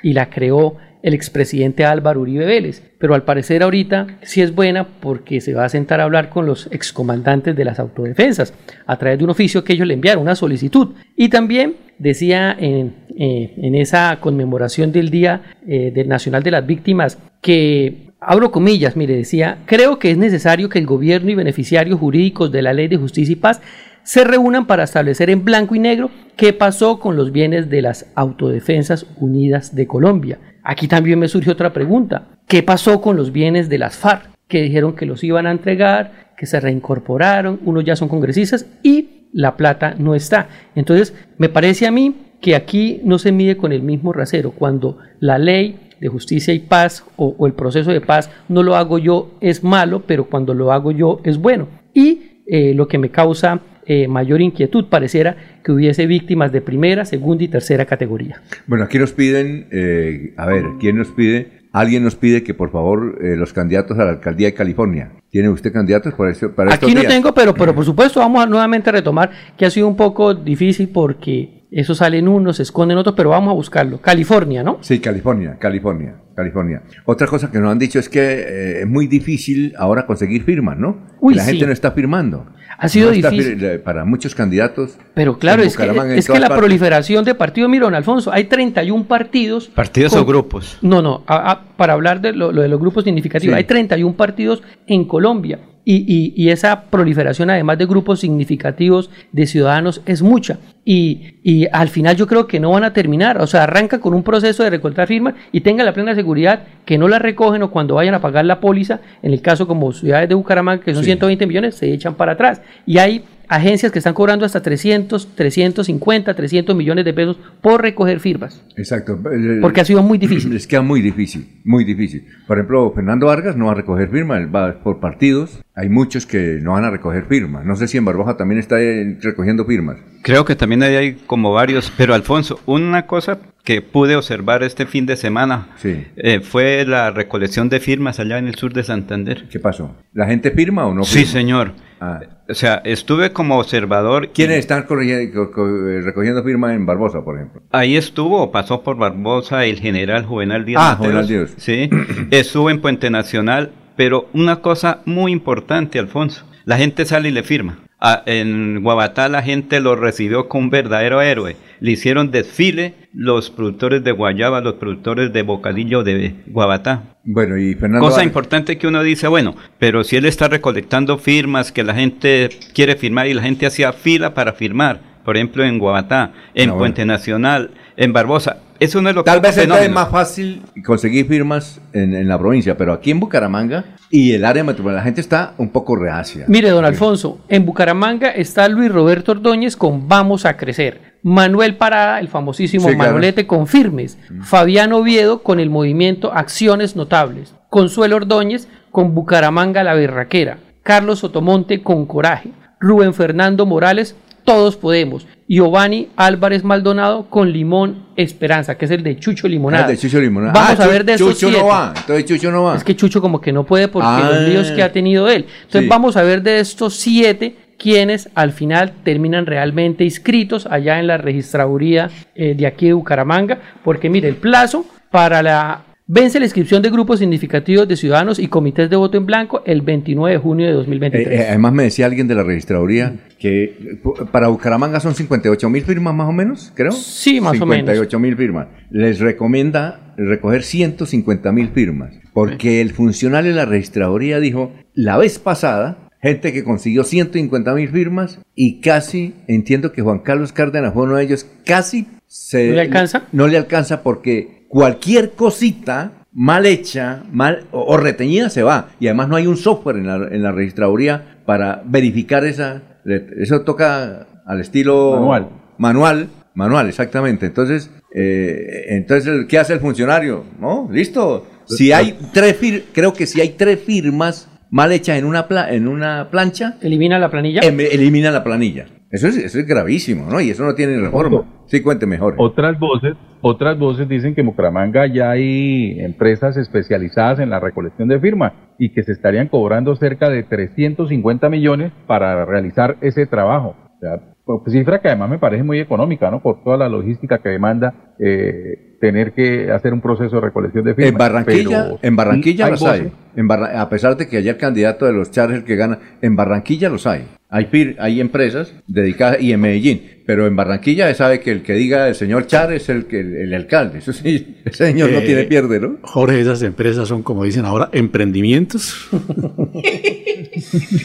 y la creó el expresidente Álvaro Uribe Vélez, pero al parecer ahorita sí es buena porque se va a sentar a hablar con los excomandantes de las autodefensas a través de un oficio que ellos le enviaron, una solicitud. Y también decía en, eh, en esa conmemoración del Día eh, del Nacional de las Víctimas que... Abro comillas, mire, decía, creo que es necesario que el gobierno y beneficiarios jurídicos de la Ley de Justicia y Paz se reúnan para establecer en blanco y negro qué pasó con los bienes de las Autodefensas Unidas de Colombia. Aquí también me surge otra pregunta. ¿Qué pasó con los bienes de las FARC? Que dijeron que los iban a entregar, que se reincorporaron, unos ya son congresistas y la plata no está. Entonces, me parece a mí que aquí no se mide con el mismo rasero cuando la ley de justicia y paz o, o el proceso de paz no lo hago yo es malo, pero cuando lo hago yo es bueno. Y eh, lo que me causa eh, mayor inquietud pareciera que hubiese víctimas de primera, segunda y tercera categoría. Bueno, aquí nos piden, eh, a ver, ¿quién nos pide? Alguien nos pide que por favor eh, los candidatos a la alcaldía de California. ¿Tiene usted candidatos para, eso, para estos días? Aquí no tengo, pero, pero por supuesto vamos a nuevamente a retomar que ha sido un poco difícil porque... Eso salen unos, se esconden otros, pero vamos a buscarlo. California, ¿no? Sí, California, California, California. Otra cosa que nos han dicho es que eh, es muy difícil ahora conseguir firmas, ¿no? Uy, la sí. gente no está firmando. Ha sido no difícil. Fir- para muchos candidatos. Pero claro, es que, es que la partes. proliferación de partidos, mirón, Alfonso, hay treinta y uno partidos. ¿Partidos con, o grupos? No, no, a, a, para hablar de lo, lo de los grupos significativos, sí. Hay treinta y uno partidos en Colombia. Y, y, y esa proliferación además de grupos significativos de ciudadanos es mucha y, y al final yo creo que no van a terminar, o sea, arranca con un proceso de recortar firmas y tenga la plena seguridad que no la recogen o cuando vayan a pagar la póliza, en el caso como ciudades de Bucaramanga que son sí. ciento veinte millones se echan para atrás y hay agencias que están cobrando hasta trescientos, trescientos cincuenta, trescientos millones de pesos por recoger firmas. Exacto. Porque ha sido muy difícil. Les queda muy difícil, muy difícil. Por ejemplo, Fernando Vargas no va a recoger firmas, él va por partidos. Hay muchos que no van a recoger firmas. No sé si en Barbosa también está recogiendo firmas. Creo que también hay como varios. Pero Alfonso, una cosa que pude observar este fin de semana sí. eh, fue la recolección de firmas allá en el sur de Santander. ¿Qué pasó? ¿La gente firma o no firma? Sí, señor. Ah. O sea, estuve como observador. ¿Quiénes están recogiendo firmas en Barbosa, por ejemplo? Ahí estuvo, pasó por Barbosa el general Juvenal Díaz. Ah, Juvenal Díaz. Sí, estuvo en Puente Nacional, pero una cosa muy importante, Alfonso, la gente sale y le firma. Ah, en Guabatá la gente lo recibió como un verdadero héroe. Le hicieron desfile los productores de guayaba, los productores de bocadillo de Guabatá. Bueno, y Fernando cosa Vargas. Importante que uno dice, bueno, pero si él está recolectando firmas que la gente quiere firmar y la gente hacía fila para firmar, por ejemplo en Guabatá, en no, Puente bueno. Nacional, en Barbosa, Eso no es lo Tal que vez es más fácil conseguir firmas en, en la provincia, pero aquí en Bucaramanga y el área metropolitana, la gente está un poco reacia. Mire, don Alfonso, en Bucaramanga está Luis Roberto Ordóñez con Vamos a Crecer. Manuel Parada, el famosísimo sí, Manolete, claro. con Firmes. Mm. Fabián Oviedo con el movimiento Acciones Notables. Consuelo Ordóñez con Bucaramanga la Berraquera. Carlos Sotomonte con Coraje. Rubén Fernando Morales, Todos Podemos. Giovanni Álvarez Maldonado con Limón Esperanza, que es el de Chucho Limonada. Ah, de Chucho Limonada. Vamos ah, a ver de Chucho, esos Chucho siete. no va, entonces Chucho no va. Es que Chucho como que no puede porque ah, los líos que ha tenido él. Entonces sí. vamos a ver de estos siete quienes al final terminan realmente inscritos allá en la registraduría eh, de aquí de Bucaramanga, porque mire, el plazo para la... Vence la inscripción de grupos significativos de ciudadanos y comités de voto en blanco el veintinueve de junio de dos mil veintitrés. Eh, eh, además me decía alguien de la registraduría que para Bucaramanga son cincuenta y ocho mil firmas más o menos, creo. Sí, más o menos. cincuenta y ocho mil firmas. Les recomienda recoger ciento cincuenta mil firmas, porque eh. el funcionario de la registraduría dijo la vez pasada, gente que consiguió ciento cincuenta mil firmas y casi, entiendo que Juan Carlos Cárdenas fue uno de ellos, casi se... ¿No le alcanza? No le alcanza porque... Cualquier cosita mal hecha mal o, o reteñida se va. Y además no hay un software en la, en la registraduría para verificar esa... Eso toca al estilo... Manual. Manual, manual, exactamente. Entonces, eh, entonces ¿qué hace el funcionario? ¿No? Listo. Si hay tres fir- creo que si hay tres firmas mal hechas en una, pla- en una plancha... ¿Elimina la planilla? Em- elimina la planilla. Eso es, eso es gravísimo, ¿no? Y eso no tiene reforma. Sí, cuente mejor. Otras voces, otras voces dicen que en Bucaramanga ya hay empresas especializadas en la recolección de firmas y que se estarían cobrando cerca de trescientos cincuenta millones para realizar ese trabajo. O sea, pues, cifra que además me parece muy económica, ¿no? Por toda la logística que demanda eh, tener que hacer un proceso de recolección de firmas. En Barranquilla, pero, en Barranquilla hay las voces. hay. En Barra- a pesar de que ayer candidato de los Chargers que gana, en Barranquilla los hay. Hay, pir, hay empresas dedicadas, y en Medellín, pero en Barranquilla se sabe que el que diga el señor Char es el, el, el alcalde. Eso sí, ese señor eh, no tiene pierde, ¿no? Jorge, esas empresas son, como dicen ahora, emprendimientos.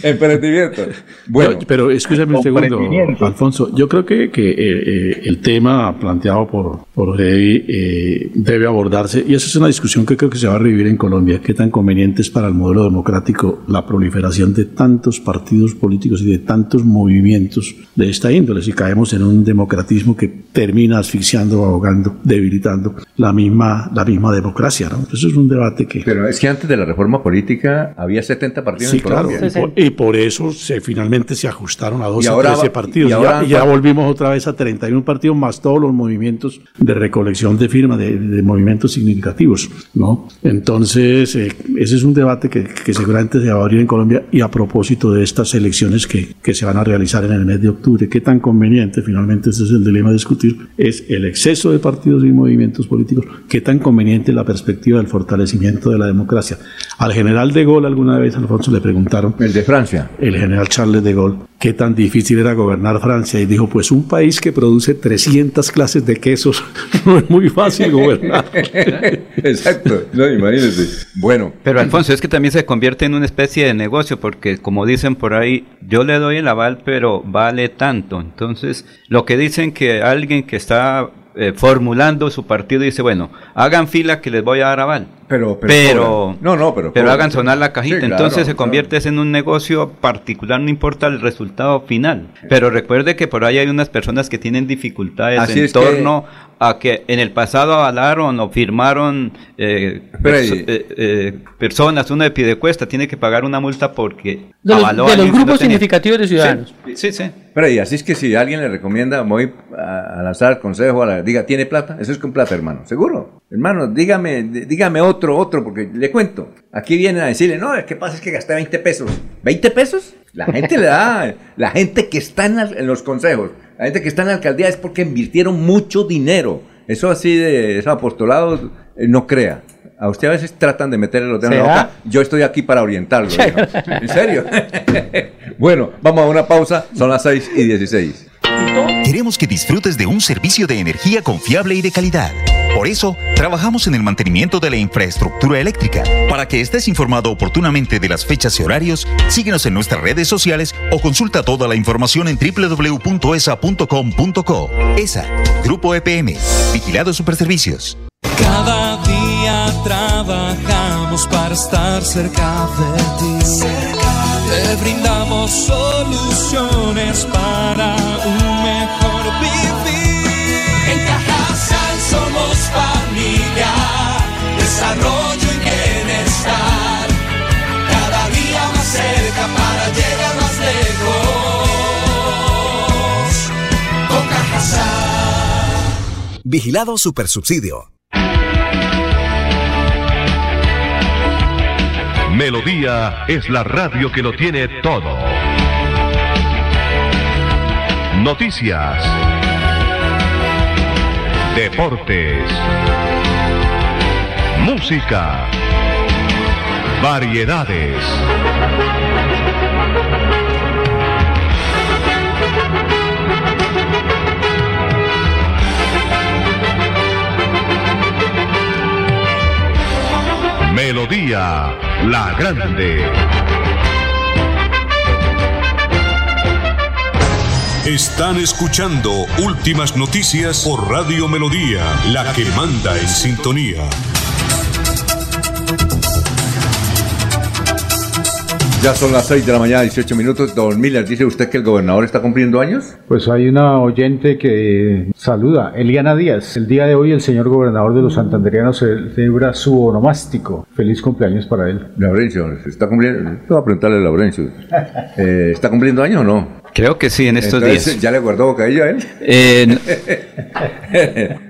emprendimientos. Bueno, pero, pero escúchame un segundo, Alfonso. Yo creo que, que eh, eh, el tema planteado por, por Freddy eh, debe abordarse, y eso es una discusión que creo que se va a revivir en Colombia. ¿Qué tan conveniente es para el modelo democrático la proliferación de tantos partidos políticos y de tantos movimientos de esta índole? Si caemos en un democratismo que termina asfixiando, ahogando, debilitando la misma, la misma democracia, ¿no? Eso es un debate que... Pero es que antes de la reforma política había setenta partidos sí, en Colombia. Claro, y por, y por eso se, finalmente se ajustaron a doce o trece partidos. Y ahora ya, ya volvimos otra vez a treinta y un partidos más todos los movimientos de recolección de firmas, de, de movimientos significativos, ¿no? Entonces, eh, ese es un debate que, que seguramente se va a abrir en Colombia, y a propósito de estas elecciones que, que se van a realizar en el mes de octubre. ¿Qué tan conveniente, finalmente ese es el dilema a discutir, es el exceso de partidos y movimientos políticos? ¿Qué tan conveniente la perspectiva del fortalecimiento de la democracia? Al general de Gaulle alguna vez, Alfonso, le preguntaron, el de Francia, el general Charles de Gaulle, qué tan difícil era gobernar Francia, y dijo, pues un país que produce trescientas clases de quesos no es muy fácil gobernar. Exacto, no, imagínese. Bueno, pero Alfonso, es que también se convierte en una especie de negocio, porque como dicen por ahí, yo le doy el aval, pero vale tanto. Entonces, lo que dicen que alguien que está eh, formulando su partido dice, bueno, hagan fila que les voy a dar aval. Pero, pero, pero no, no, pero, pero hagan sonar la cajita, sí, claro, entonces se convierte claro. en un negocio particular, no importa el resultado final, pero recuerde que por ahí hay unas personas que tienen dificultades Así en torno que... a que en el pasado avalaron o firmaron eh, perso- eh, eh, personas, uno de Pidecuesta tiene que pagar una multa porque de los, avaló de los grupos no significativos de ciudadanos. Sí, sí, sí. Pero y así es que si alguien le recomienda, voy a lanzar consejo, a la, diga, ¿tiene plata? Eso es con plata, hermano, seguro. Hermano, dígame, dígame otro, otro, porque le cuento. Aquí vienen a decirle, no, ¿qué pasa? Es que gasté veinte pesos. ¿veinte pesos? La gente le da, la gente que está en, la, en los consejos, la gente que está en la alcaldía es porque invirtieron mucho dinero. Eso así de esos apostolados, eh, no crea. A usted a veces tratan de meterle los dedos en la boca. Yo estoy aquí para orientarlo. ¿En serio? Bueno, vamos a una pausa. Son las seis y dieciséis. Queremos que disfrutes de un servicio de energía confiable y de calidad. Por eso, trabajamos en el mantenimiento de la infraestructura eléctrica. Para que estés informado oportunamente de las fechas y horarios, síguenos en nuestras redes sociales o consulta toda la información en doble u doble u doble u punto e s a punto com punto co. E S A, Grupo E P M, Vigilado Superservicios. Cada día trabajamos para estar cerca de ti. Te brindamos soluciones para un mejor vivir. En Cajasal somos familia, desarrollo y bienestar. Cada día más cerca para llegar más lejos. Con Cajasal. Vigilado Supersubsidio. Melodía es la radio que lo tiene todo. Noticias, deportes, música, variedades. Melodía, la grande. Están escuchando Últimas Noticias por Radio Melodía, la que manda en sintonía. Ya son las seis de la mañana, dieciocho minutos. Don Miller, ¿dice usted que el gobernador está cumpliendo años? Pues hay una oyente que saluda, Eliana Díaz. El día de hoy el señor gobernador de los santandereanos celebra su onomástico. Feliz cumpleaños para él. Laurencio, ¿está cumpliendo? Yo voy a preguntarle a Laurencio. Eh, ¿Está cumpliendo años o no? Creo que sí, en estos Entonces, días. ¿Ya le guardó bocadillo a él? Eh, no.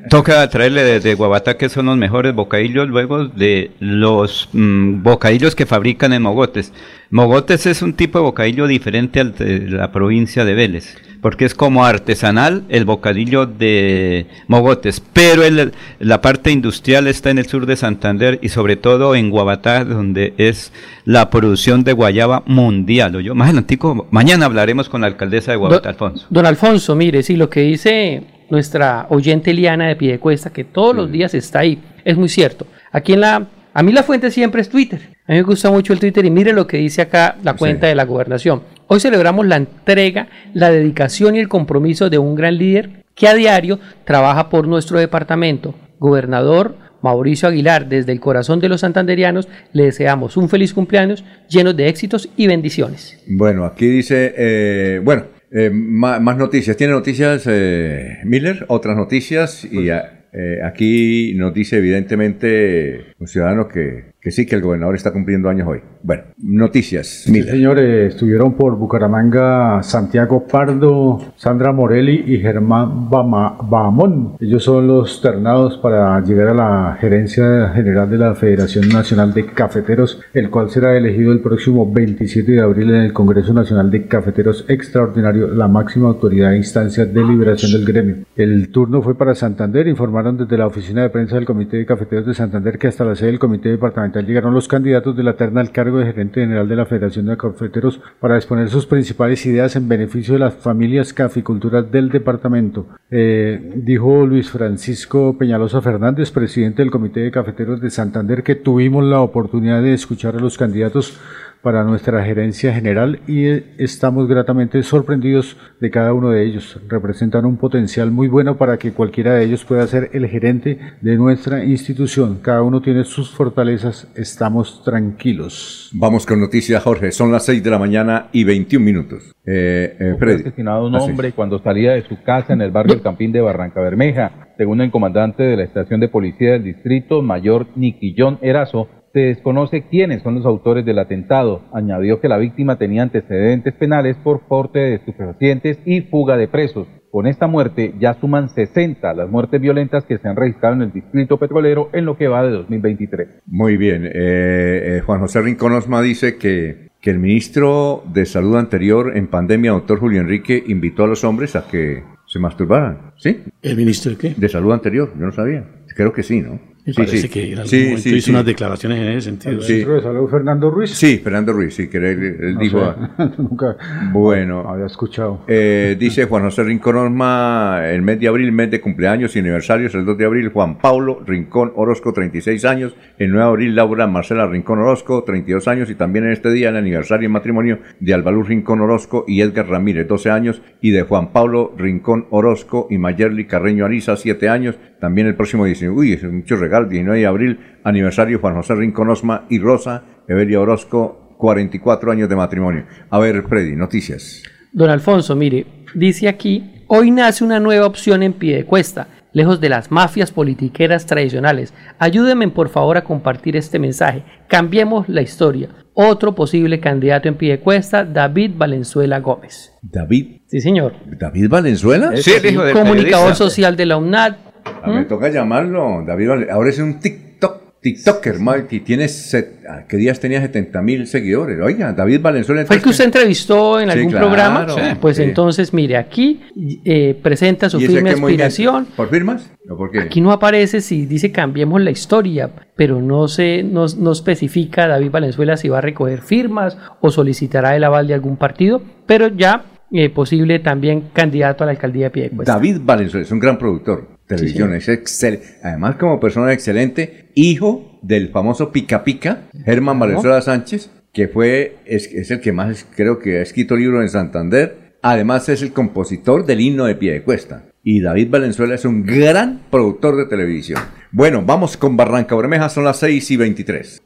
Toca traerle desde Guabatá, que son los mejores bocadillos, luego de los mmm, bocadillos que fabrican en Mogotes. Mogotes es un tipo de bocadillo diferente al de la provincia de Vélez, porque es como artesanal el bocadillo de Mogotes, pero el, la parte industrial está en el sur de Santander y sobre todo en Guabatá, donde es la producción de guayaba mundial. Yo más adelante, mañana hablaremos con la alcaldesa de Guabatá, don Alfonso. Don Alfonso, mire, sí, lo que dice nuestra oyente Eliana de Piedecuesta, que todos sí. los días está ahí, es muy cierto. Aquí en la... A mí la fuente siempre es Twitter. A mí me gusta mucho el Twitter y mire lo que dice acá la cuenta sí. de la gobernación. Hoy celebramos la entrega, la dedicación y el compromiso de un gran líder que a diario trabaja por nuestro departamento. Gobernador Mauricio Aguilar, desde el corazón de los santandereanos, le deseamos un feliz cumpleaños lleno de éxitos y bendiciones. Bueno, aquí dice, eh, bueno, eh, más, más noticias. ¿Tiene noticias, eh, Miller? Otras noticias y... Pues, Eh, aquí nos dice evidentemente un ciudadano que, que sí, que el gobernador está cumpliendo años hoy. Bueno, noticias. Sí, señores, estuvieron por Bucaramanga Santiago Pardo, Sandra Morelli y Germán Bama, Bahamón. Ellos son los ternados para llegar a la gerencia general de la Federación Nacional de Cafeteros, el cual será elegido el próximo veintisiete de abril en el Congreso Nacional de Cafeteros Extraordinario, la máxima autoridad e instancia de liberación del gremio. El turno fue para Santander. Informaron desde la oficina de prensa del Comité de Cafeteros de Santander que hasta la sede del Comité Departamental llegaron los candidatos de la terna al cargo de gerente general de la Federación de Cafeteros para exponer sus principales ideas en beneficio de las familias caficulturas del departamento. Eh, dijo Luis Francisco Peñalosa Fernández, presidente del Comité de Cafeteros de Santander, que tuvimos la oportunidad de escuchar a los candidatos para nuestra gerencia general y estamos gratamente sorprendidos de cada uno de ellos. Representan un potencial muy bueno para que cualquiera de ellos pueda ser el gerente de nuestra institución. Cada uno tiene sus fortalezas, estamos tranquilos. Vamos con noticias, Jorge. Son las seis de la mañana y veintiún minutos. Eh, eh, Freddy. Fue asesinado un hombre cuando salía de su casa en el barrio El Campín de Barranca Bermeja. Según el comandante de la estación de policía del distrito, mayor Niquillón Erazo, se desconoce quiénes son los autores del atentado. Añadió que la víctima tenía antecedentes penales por porte de estupefacientes y fuga de presos. Con esta muerte ya suman sesenta las muertes violentas que se han registrado en el distrito petrolero en lo que va de dos mil veintitrés. Muy bien. Eh, eh, Juan José Rincón Osma dice que, que el ministro de Salud anterior en pandemia, doctor Julio Enrique, invitó a los hombres a que se masturbaran. ¿Sí? ¿El ministro de qué? De Salud anterior, yo no sabía. Creo que sí, ¿no? Me sí, parece sí. que en algún sí, momento sí, hizo sí. unas declaraciones en ese sentido. Sí. ¿Ministro de Salud Fernando Ruiz? Sí, Fernando Ruiz, sí, que él, él no dijo... Sé, nunca bueno, había escuchado. Eh, dice Juan José Rincón Orma, el mes de abril, mes de cumpleaños y aniversarios, el dos de abril, Juan Pablo Rincón Orozco, treinta y seis años, el nueve de abril, Laura Marcela Rincón Orozco, treinta y dos años, y también en este día, el aniversario y matrimonio de Albaluz Rincón Orozco y Edgar Ramírez, doce años, y de Juan Pablo Rincón Orozco y Mayerly Carreño Ariza, siete años, también el próximo diecinueve, uy, es mucho regalo, el diecinueve de abril, aniversario Juan José Rincón Osma y Rosa Evelia Orozco, cuarenta y cuatro años de matrimonio. A ver, Freddy, noticias. Don Alfonso, mire, dice aquí, hoy nace una nueva opción en Piedecuesta, lejos de las mafias politiqueras tradicionales. Ayúdenme, por favor, a compartir este mensaje. Cambiemos la historia. Otro posible candidato en Piedecuesta, David Valenzuela Gómez. ¿David? Sí, señor. ¿David Valenzuela? Sí, el hijo del comunicador social de la U N A D. A me ¿Mm? toca llamarlo, David. Ahora es un TikTok, TikToker, Malti. Tiene set, ¿qué días tenía setenta mil seguidores? Oiga, David Valenzuela. Fue el que usted entrevistó en sí, algún claro, programa. Sí, pues sí. Entonces, mire, aquí eh, presenta su firme aspiración. ¿Por firmas? ¿O por qué? Aquí no aparece si dice cambiemos la historia, pero no se no, no especifica David Valenzuela si va a recoger firmas o solicitará el aval de algún partido, pero ya eh, posible también candidato a la alcaldía de Piedecuesta. David Valenzuela es un gran productor. Televisión, sí, sí. Es excelente, además como persona excelente, hijo del famoso Pica Pica, Germán Valenzuela Sánchez, que fue, es, es el que más creo que ha escrito libros en Santander, además es el compositor del himno de Piedecuesta, y David Valenzuela es un gran productor de televisión. Bueno, vamos con Barranca Bermeja, son las seis y veintitrés.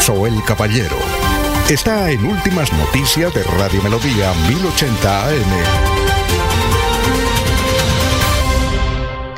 Soel Caballero está en Últimas Noticias de Radio Melodía mil ochenta A M.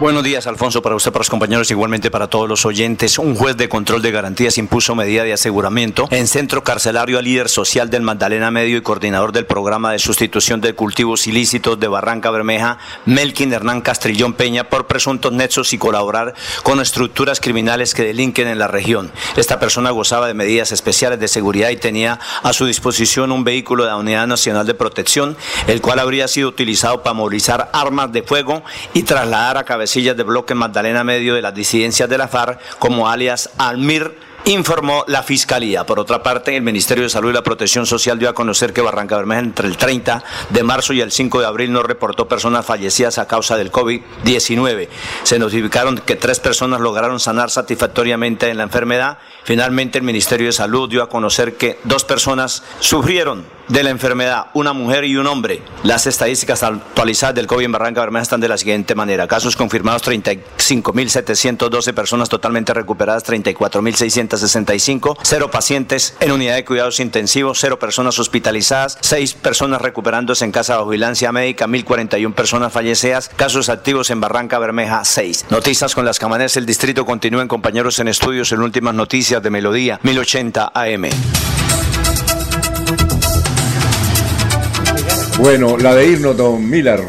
Buenos días, Alfonso, para usted, para los compañeros, igualmente para todos los oyentes. Un juez de control de garantías impuso medida de aseguramiento en centro carcelario al líder social del Magdalena Medio y coordinador del programa de sustitución de cultivos ilícitos de Barranca Bermeja, Melkin Hernán Castrillón Peña, por presuntos nexos y colaborar con estructuras criminales que delinquen en la región. Esta persona gozaba de medidas especiales de seguridad y tenía a su disposición un vehículo de la Unidad Nacional de Protección, el cual habría sido utilizado para movilizar armas de fuego y trasladar a cabeza sillas de bloque Magdalena Medio de las disidencias de la FARC como alias Almir, informó la Fiscalía. Por otra parte, el Ministerio de Salud y la Protección Social dio a conocer que Barranca Bermeja entre el treinta de marzo y el cinco de abril no reportó personas fallecidas a causa del COVID diecinueve. Se notificaron que tres personas lograron sanar satisfactoriamente de la enfermedad. Finalmente, el Ministerio de Salud dio a conocer que dos personas sufrieron de la enfermedad, una mujer y un hombre. Las estadísticas actualizadas del COVID en Barranca Bermeja están de la siguiente manera. Casos confirmados treinta y cinco mil setecientos doce personas totalmente recuperadas, treinta y cuatro mil seiscientos sesenta y cinco, cero pacientes en unidad de cuidados intensivos, cero personas hospitalizadas, seis personas recuperándose en casa de vigilancia médica, mil cuarenta y una personas fallecidas, casos activos en Barranca Bermeja, seis. Noticias con las que amanece el distrito. Continúen, compañeros, en estudios en Últimas Noticias de Melodía mil ochenta A M. Bueno, la de irnos, don Miller.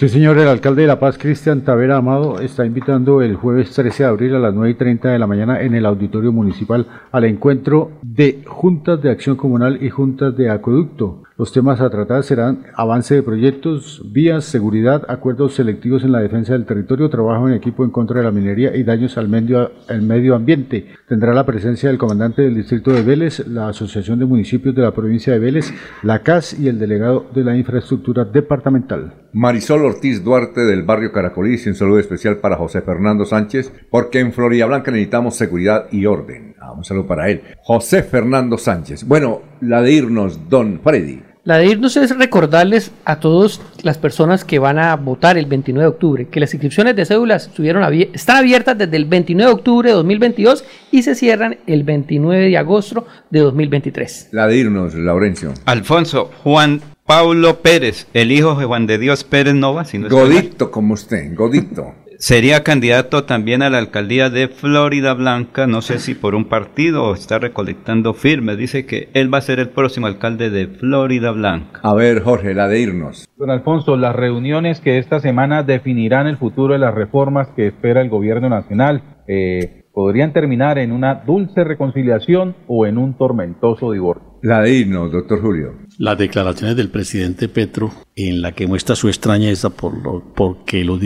Sí, señor, el alcalde de La Paz, Cristian Tavera Amado, está invitando el jueves trece de abril a las nueve y treinta de la mañana en el Auditorio Municipal al encuentro de Juntas de Acción Comunal y Juntas de Acueducto. Los temas a tratar serán avance de proyectos, vías, seguridad, acuerdos selectivos en la defensa del territorio, trabajo en equipo en contra de la minería y daños al medio, al medio ambiente. Tendrá la presencia del comandante del distrito de Vélez, la Asociación de Municipios de la provincia de Vélez, la C A S y el delegado de la infraestructura departamental. Marisol Ortiz Duarte del barrio Caracolís, un saludo especial para José Fernando Sánchez, porque en Floridablanca necesitamos seguridad y orden. Ah, un saludo para él, José Fernando Sánchez. Bueno, la de irnos, don Freddy. La de irnos es recordarles a todas las personas que van a votar el veintinueve de octubre que las inscripciones de cédulas estuvieron abier- están abiertas desde el veintinueve de octubre de dos mil veintidós y se cierran el veintinueve de agosto de dos mil veintitrés. La de irnos, Laurencio. Alfonso, Juan Pablo Pérez, el hijo de Juan de Dios Pérez Nova, si no Godito como usted, Godito. Sería candidato también a la alcaldía de Florida Blanca, no sé si por un partido o está recolectando firmas. Dice que él va a ser el próximo alcalde de Florida Blanca. A ver, Jorge, la de irnos. Don Alfonso, las reuniones que esta semana definirán el futuro de las reformas que espera el gobierno nacional eh, podrían terminar en una dulce reconciliación o en un tormentoso divorcio. La de irnos, doctor Julio. Las declaraciones del presidente Petro, en la que muestra su extrañeza por lo, porque los,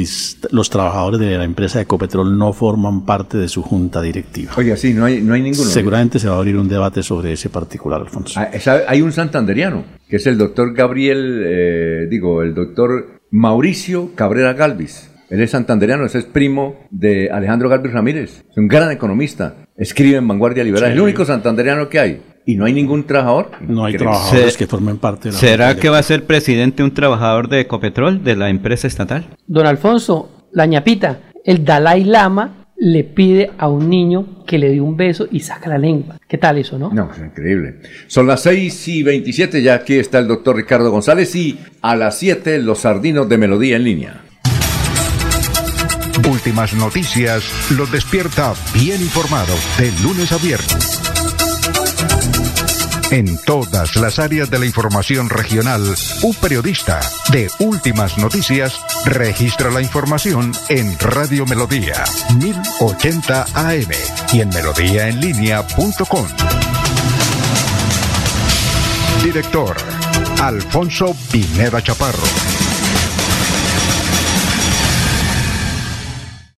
los trabajadores de la empresa de Ecopetrol no forman parte de su junta directiva. Oye, sí, no hay, no hay ninguno. Seguramente se va a abrir un debate sobre ese particular, Alfonso. Hay un santanderiano, que es el doctor Gabriel, eh, digo, el doctor Mauricio Cabrera Galvis. Él es santanderiano, ese es primo de Alejandro Galvis Ramírez. Es un gran economista, escribe en Vanguardia Liberal, sí. Es el único santanderiano que hay. ¿Y no hay ningún trabajador? No hay trabajadores que formen parte de la... ¿Será que va a ser presidente un trabajador de Ecopetrol, de la empresa estatal? Don Alfonso, la ñapita, el Dalai Lama le pide a un niño que le dé un beso y saca la lengua. ¿Qué tal eso, no? No, es increíble. Son las seis y veintisiete, ya aquí está el doctor Ricardo González y a las siete los sardinos de Melodía en línea. Últimas noticias los despierta bien informados de lunes a viernes. En todas las áreas de la información regional, un periodista de Últimas Noticias registra la información en Radio Melodía, mil ochenta A M y en melodía en línea punto com. Director, Alfonso Pineda Chaparro.